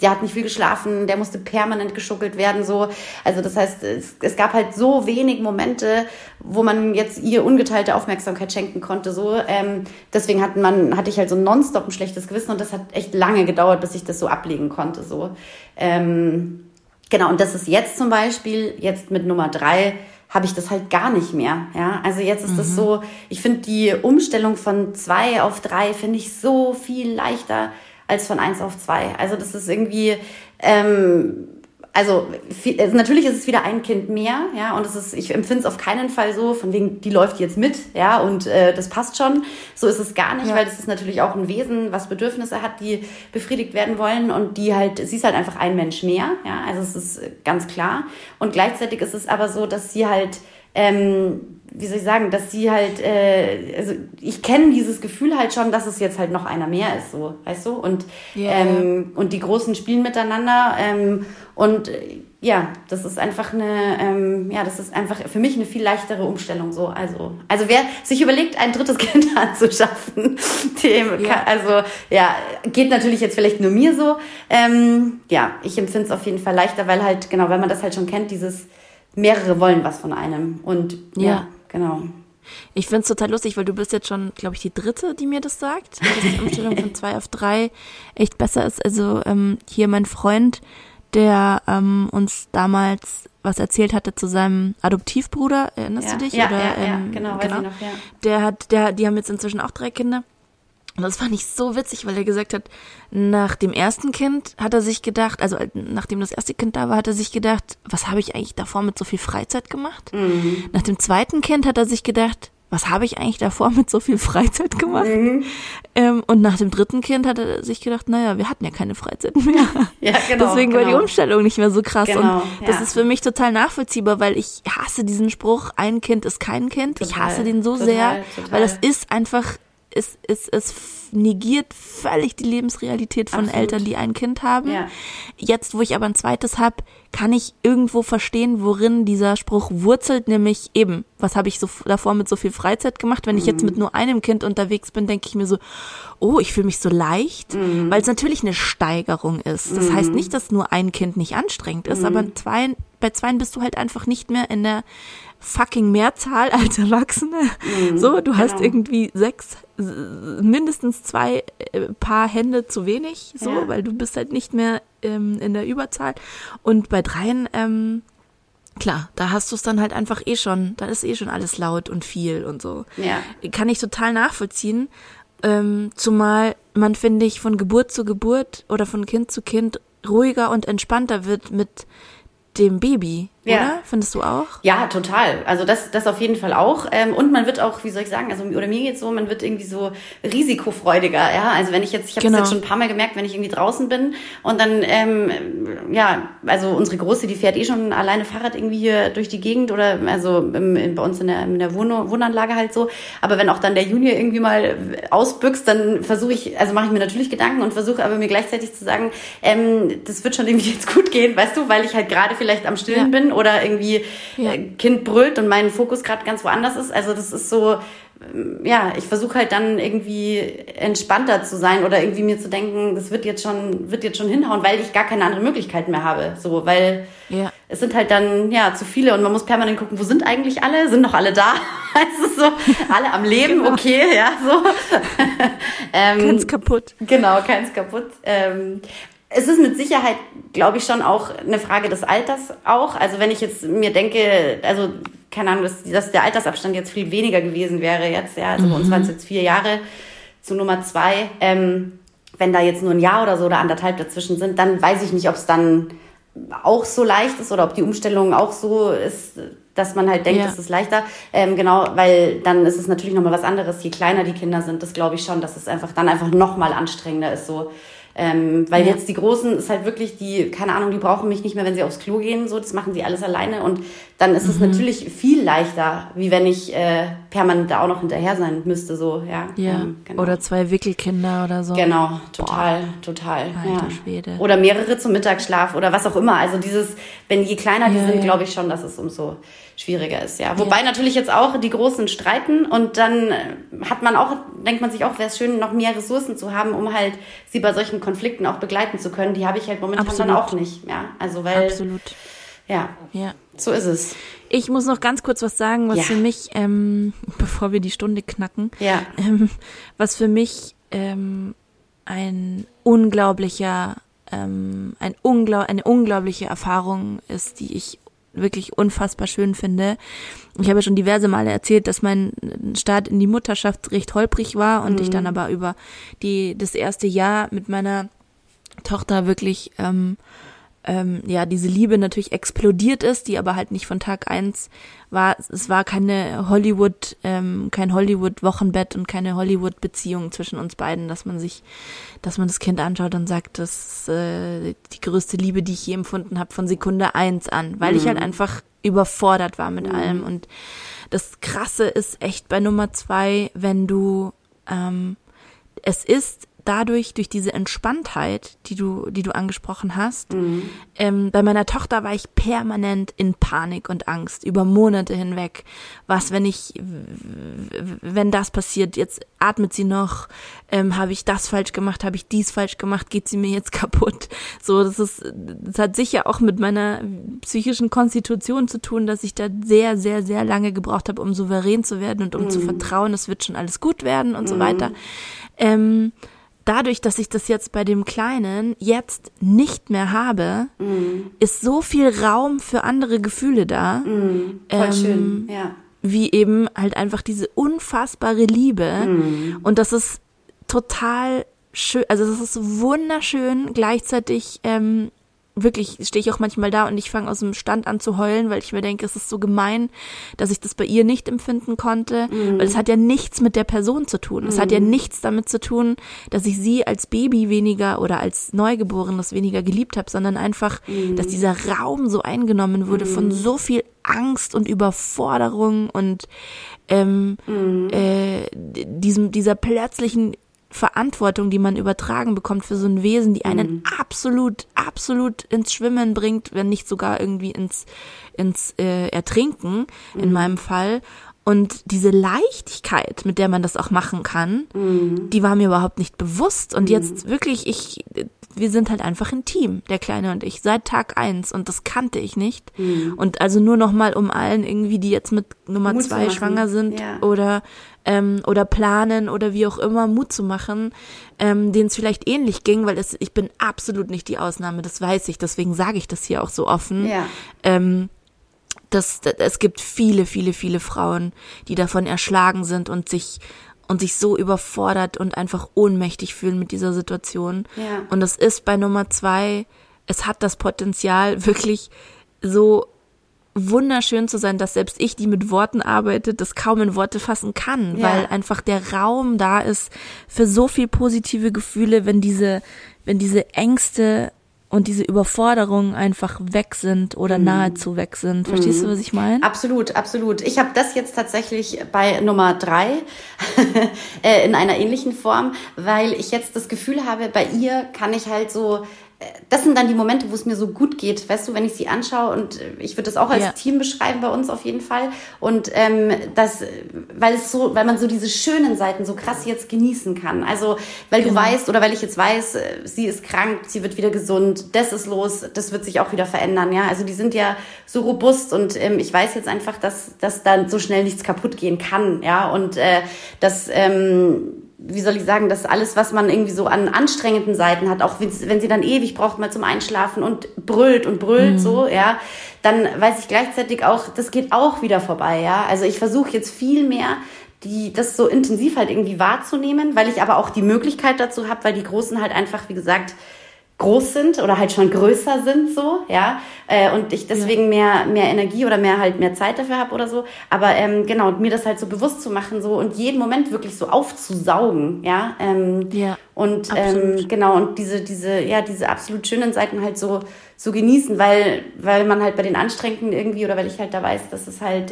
der hat nicht viel geschlafen, der musste permanent geschuckelt werden. So. Also das heißt, es gab halt so wenig Momente, wo man jetzt ihr ungeteilte Aufmerksamkeit schenken konnte. So. Deswegen hatte ich halt so nonstop ein schlechtes Gewissen und das hat echt lange gedauert, bis ich das so ablegen konnte. So. Genau, und das ist jetzt zum Beispiel, jetzt mit Nummer 3, habe ich das halt gar nicht mehr. Ja? Also jetzt ist das so, ich finde die Umstellung von 2 auf 3 finde ich so viel leichter als von 1 auf 2. Also das ist irgendwie, natürlich ist es wieder ein Kind mehr, ja, und ich empfinde es auf keinen Fall so, von wegen, die läuft jetzt mit, ja, und das passt schon. So ist es gar nicht, weil das ist natürlich auch ein Wesen, was Bedürfnisse hat, die befriedigt werden wollen und sie ist halt einfach ein Mensch mehr, ja, also es ist ganz klar. Und gleichzeitig ist es aber so, dass sie halt, wie soll ich sagen, dass sie halt, ich kenne dieses Gefühl halt schon, dass es jetzt halt noch einer mehr ist, so, weißt du? Und, und die Großen spielen miteinander das ist einfach das ist einfach für mich eine viel leichtere Umstellung, so. Also wer sich überlegt, ein drittes Kind anzuschaffen, geht natürlich jetzt vielleicht nur mir so. Ich empfinde es auf jeden Fall leichter, weil halt, genau, weil man das halt schon kennt, dieses mehrere wollen was von einem und genau. Ich finde es total lustig, weil du bist jetzt schon, glaube ich, die Dritte, die mir das sagt, dass die Umstellung von 2 auf 3 echt besser ist. Also hier mein Freund, der uns damals was erzählt hatte zu seinem Adoptivbruder, erinnerst du dich? Weiß ich noch, ja. Die haben jetzt inzwischen auch 3 Kinder. Und das fand ich so witzig, weil er gesagt hat, nach dem ersten Kind hat er sich gedacht, also nachdem das erste Kind da war, hat er sich gedacht, was habe ich eigentlich davor mit so viel Freizeit gemacht? Nach dem zweiten Kind hat er sich gedacht, was habe ich eigentlich davor mit so viel Freizeit gemacht? Und nach dem dritten Kind hat er sich gedacht, naja, wir hatten ja keine Freizeit mehr. Ja, genau, deswegen war die Umstellung nicht mehr so krass. Genau, und das ist für mich total nachvollziehbar, weil ich hasse diesen Spruch, ein Kind ist kein Kind. Total, ich hasse den so sehr, weil das ist einfach... Es negiert völlig die Lebensrealität von Eltern, die ein Kind haben. Ja. Jetzt, wo ich aber ein zweites habe, kann ich irgendwo verstehen, worin dieser Spruch wurzelt, nämlich eben, was habe ich so davor mit so viel Freizeit gemacht? Wenn ich jetzt mit nur einem Kind unterwegs bin, denke ich mir so, oh, ich fühle mich so leicht, weil es natürlich eine Steigerung ist. Das heißt nicht, dass nur ein Kind nicht anstrengend ist, aber bei 2 bist du halt einfach nicht mehr in der fucking Mehrzahl als Erwachsene. So, du hast irgendwie 6, mindestens 2 Paar Hände zu wenig, so, weil du bist halt nicht mehr in der Überzahl. Und bei 3, klar, da hast du es dann halt einfach da ist schon alles laut und viel und so. Ja. Kann ich total nachvollziehen. Zumal man, finde ich, von Geburt zu Geburt oder von Kind zu Kind ruhiger und entspannter wird mit dem Baby, oder? Findest du auch? Ja, total. Also das auf jeden Fall auch. Und man wird auch, wie soll ich sagen, also oder mir geht's so, man wird irgendwie so risikofreudiger, ja. Also wenn ich habe das jetzt schon ein paar Mal gemerkt, wenn ich irgendwie draußen bin und dann, also unsere Große, die fährt eh schon alleine Fahrrad irgendwie hier durch die Gegend oder also bei uns in der Wohnanlage halt so. Aber wenn auch dann der Junior irgendwie mal ausbüchst, dann mache ich mir natürlich Gedanken und versuche aber mir gleichzeitig zu sagen, das wird schon irgendwie jetzt gut gehen, weißt du, weil ich halt gerade vielleicht am Stillen bin oder irgendwie Kind brüllt und mein Fokus gerade ganz woanders ist. Also das ist so, ich versuche halt dann irgendwie entspannter zu sein oder irgendwie mir zu denken, das wird jetzt schon hinhauen, weil ich gar keine andere Möglichkeit mehr habe. So, weil es sind halt dann zu viele und man muss permanent gucken, wo sind eigentlich alle? Sind noch alle da? Also so, alle am Leben, genau. Okay, ja, so. Keins kaputt. Genau, keins kaputt. Es ist mit Sicherheit, glaube ich, schon auch eine Frage des Alters auch. Also wenn ich jetzt mir denke, also keine Ahnung, dass der Altersabstand jetzt viel weniger gewesen wäre jetzt, ja, also bei uns waren es jetzt 4 Jahre zu Nummer 2. Wenn da jetzt nur 1 Jahr oder so oder 1,5 dazwischen sind, dann weiß ich nicht, ob es dann auch so leicht ist oder ob die Umstellung auch so ist, dass man halt denkt, es ist leichter. Genau, weil dann ist es natürlich nochmal was anderes, je kleiner die Kinder sind, das glaube ich schon, dass es einfach dann einfach nochmal anstrengender ist so. Weil jetzt die Großen ist halt wirklich die, keine Ahnung, die brauchen mich nicht mehr, wenn sie aufs Klo gehen, so, das machen sie alles alleine und dann ist es natürlich viel leichter, wie wenn ich permanent da auch noch hinterher sein müsste, so, ja. Genau. Oder 2 Wickelkinder oder so. Genau, total. Alter Schwede. Oder mehrere zum Mittagsschlaf oder was auch immer, also dieses, wenn je kleiner die sind, glaube ich schon, dass es umso schwieriger ist, ja. Wobei natürlich jetzt auch die Großen streiten und dann hat man auch, denkt man sich auch, wäre es schön, noch mehr Ressourcen zu haben, um halt sie bei solchen Konflikten auch begleiten zu können. Die habe ich halt momentan dann auch nicht, ja. Also weil, ja, so ist es. Ich muss noch ganz kurz was sagen, was für mich, bevor wir die Stunde knacken, was für mich eine unglaubliche Erfahrung ist, die ich wirklich unfassbar schön finde. Ich habe ja schon diverse Male erzählt, dass mein Start in die Mutterschaft recht holprig war und ich dann aber über das erste Jahr mit meiner Tochter wirklich diese Liebe natürlich explodiert ist, die aber halt nicht von Tag 1 war. Es war kein Hollywood-Wochenbett und keine Hollywood-Beziehung zwischen uns beiden, dass man das Kind anschaut und sagt, das ist die größte Liebe, die ich je empfunden habe, von Sekunde 1 an, weil ich halt einfach überfordert war mit allem. Und das Krasse ist echt bei Nummer 2, wenn du, es ist dadurch, durch diese Entspanntheit, die du angesprochen hast, bei meiner Tochter war ich permanent in Panik und Angst über Monate hinweg. Was, wenn das passiert, jetzt atmet sie noch, habe ich das falsch gemacht, habe ich dies falsch gemacht, geht sie mir jetzt kaputt? So, das hat sicher auch mit meiner psychischen Konstitution zu tun, dass ich da sehr, sehr, sehr lange gebraucht habe, um souverän zu werden und um zu vertrauen, es wird schon alles gut werden und so weiter. Dadurch, dass ich das jetzt bei dem Kleinen jetzt nicht mehr habe, ist so viel Raum für andere Gefühle da. Voll schön, ja. Wie eben halt einfach diese unfassbare Liebe. Und das ist total schön, also das ist wunderschön. Gleichzeitig wirklich stehe ich auch manchmal da und ich fange aus dem Stand an zu heulen, weil ich mir denke, es ist so gemein, dass ich das bei ihr nicht empfinden konnte, weil es hat ja nichts mit der Person zu tun. Es hat ja nichts damit zu tun, dass ich sie als Baby weniger oder als Neugeborenes weniger geliebt habe, sondern einfach, dass dieser Raum so eingenommen wurde von so viel Angst und Überforderung und dieser plötzlichen Verantwortung, die man übertragen bekommt für so ein Wesen, die einen absolut ins Schwimmen bringt, wenn nicht sogar irgendwie ins Ertrinken, in meinem Fall. Und diese Leichtigkeit, mit der man das auch machen kann, die war mir überhaupt nicht bewusst. Und jetzt wirklich, wir sind halt einfach ein Team, der Kleine und ich, seit Tag 1. Und das kannte ich nicht. Und also nur nochmal, um allen irgendwie, die jetzt mit Nummer 2 schwanger sind oder planen oder wie auch immer, Mut zu machen, denen es vielleicht ähnlich ging, weil ich bin absolut nicht die Ausnahme, das weiß ich. Deswegen sage ich das hier auch so offen. Ja. Es gibt viele, viele, viele Frauen, die davon erschlagen sind und sich so überfordert und einfach ohnmächtig fühlen mit dieser Situation. Ja. Und das ist bei Nummer 2, es hat das Potenzial, wirklich so wunderschön zu sein, dass selbst ich, die mit Worten arbeitet, das kaum in Worte fassen kann, weil einfach der Raum da ist für so viel positive Gefühle, wenn diese Ängste und diese Überforderungen einfach weg sind oder nahezu weg sind. Verstehst du, was ich meine? Absolut, absolut. Ich habe das jetzt tatsächlich bei Nummer 3 in einer ähnlichen Form, weil ich jetzt das Gefühl habe, bei ihr kann ich halt so das sind dann die Momente, wo es mir so gut geht, weißt du, wenn ich sie anschaue, und ich würde das auch als Team beschreiben bei uns auf jeden Fall, und das, weil man so diese schönen Seiten so krass jetzt genießen kann, also weil du weißt, oder weil ich jetzt weiß, sie ist krank, sie wird wieder gesund, das ist los, das wird sich auch wieder verändern, ja, also die sind ja so robust, und ich weiß jetzt einfach, dass dann so schnell nichts kaputt gehen kann, ja, und wie soll ich sagen, dass alles, was man irgendwie so an anstrengenden Seiten hat, auch wenn sie dann ewig braucht, mal zum Einschlafen und brüllt so, ja, dann weiß ich gleichzeitig auch, das geht auch wieder vorbei, ja. Also ich versuche jetzt viel mehr, das so intensiv halt irgendwie wahrzunehmen, weil ich aber auch die Möglichkeit dazu habe, weil die Großen halt einfach, wie gesagt, groß sind oder halt schon größer sind, so, ja, und ich deswegen mehr Energie oder mehr Zeit dafür habe oder so, aber genau, mir das halt so bewusst zu machen, so, und jeden Moment wirklich so aufzusaugen, ja, und genau, und diese absolut schönen Seiten halt so genießen, weil man halt bei den Anstrengenden irgendwie, oder weil ich halt da weiß, dass es halt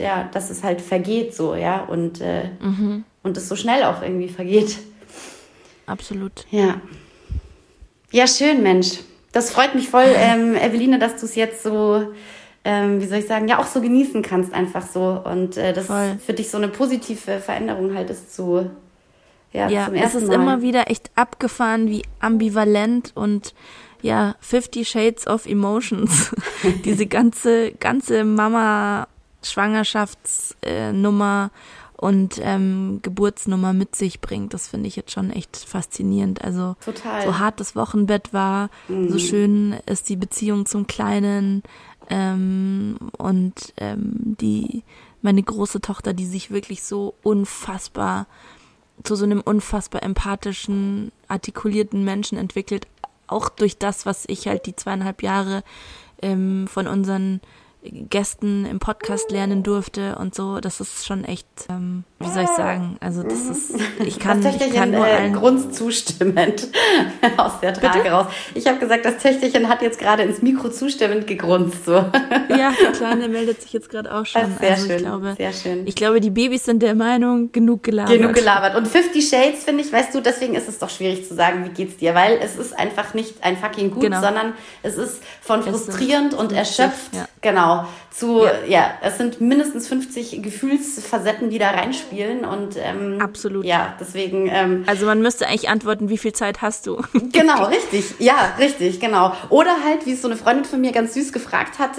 vergeht, so, ja, und es so schnell auch irgendwie vergeht. Absolut. Ja. Ja, schön, Mensch. Das freut mich voll, Eveline, dass du es jetzt so, wie soll ich sagen, ja, auch so genießen kannst einfach so. Und das für dich so eine positive Veränderung halt ist zum ersten Mal. Es ist immer wieder echt abgefahren, wie ambivalent und, ja, 50 Shades of Emotions. Diese ganze Mama-Schwangerschaftsnummer und Geburtsnummer mit sich bringt. Das finde ich jetzt schon echt faszinierend. Also total. So hart das Wochenbett war, so schön ist die Beziehung zum Kleinen, und meine große Tochter, die sich wirklich so unfassbar zu so einem unfassbar empathischen, artikulierten Menschen entwickelt, auch durch das, was ich halt die 2,5 Jahre von unseren Gästen im Podcast lernen durfte und so, das ist schon echt, wie soll ich sagen, also das ist, ich kann nur allen Grund zustimmend aus der Trage raus. Ich habe gesagt, das Töchterchen hat jetzt gerade ins Mikro zustimmend gegrunzt. So. Ja, die Kleine meldet sich jetzt gerade auch schon. Sehr schön. Ich glaube, die Babys sind der Meinung, genug gelabert. Und 50 Shades, finde ich, weißt du, deswegen ist es doch schwierig zu sagen, wie geht's dir, weil es ist einfach nicht ein fucking Gut, sondern es ist von frustrierend und erschöpft, genau, zu, es sind mindestens 50 Gefühlsfacetten, die da reinspielen, und absolut. Ja, deswegen. Also man müsste eigentlich antworten, wie viel Zeit hast du? Genau, richtig. Ja, richtig, genau. Oder halt, wie es so eine Freundin von mir ganz süß gefragt hat,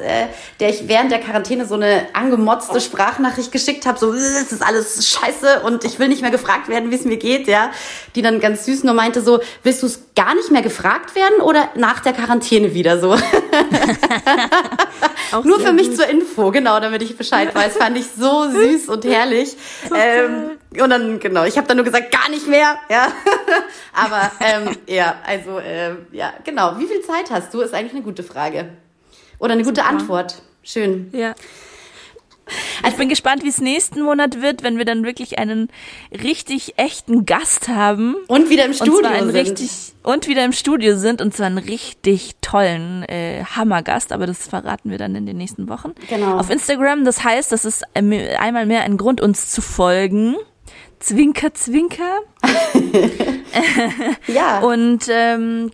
der ich während der Quarantäne so eine angemotzte Sprachnachricht geschickt habe, so, es ist alles scheiße und ich will nicht mehr gefragt werden, wie es mir geht, ja. Die dann ganz süß nur meinte so, willst du es gar nicht mehr gefragt werden oder nach der Quarantäne wieder so? Nur für mich zur Info, genau, damit ich Bescheid weiß. Fand ich so süß und herrlich. Und dann, genau, ich habe dann nur gesagt, gar nicht mehr. Ja. Aber genau. Wie viel Zeit hast du, ist eigentlich eine gute Frage. Oder eine gute Antwort. Schön. Ja. Also ich bin gespannt, wie es nächsten Monat wird, wenn wir dann wirklich einen richtig echten Gast haben. Und wieder im Studio sind. Und zwar einen richtig tollen Hammergast, aber das verraten wir dann in den nächsten Wochen. Genau. Auf Instagram, das heißt, das ist einmal mehr ein Grund, uns zu folgen. Zwinker, Zwinker. Ja. Und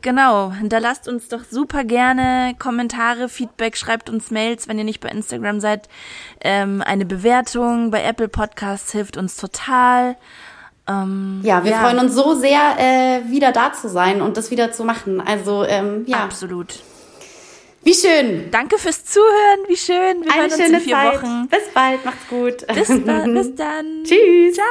genau, hinterlasst uns doch super gerne Kommentare, Feedback, schreibt uns Mails, wenn ihr nicht bei Instagram seid. Eine Bewertung bei Apple Podcasts hilft uns total. Wir freuen uns so sehr, wieder da zu sein und das wieder zu machen. Also, absolut. Wie schön. Danke fürs Zuhören, wie schön. Wir hören uns in 4 Wochen. Bis bald, macht's gut. Bis dann. Tschüss. Ciao.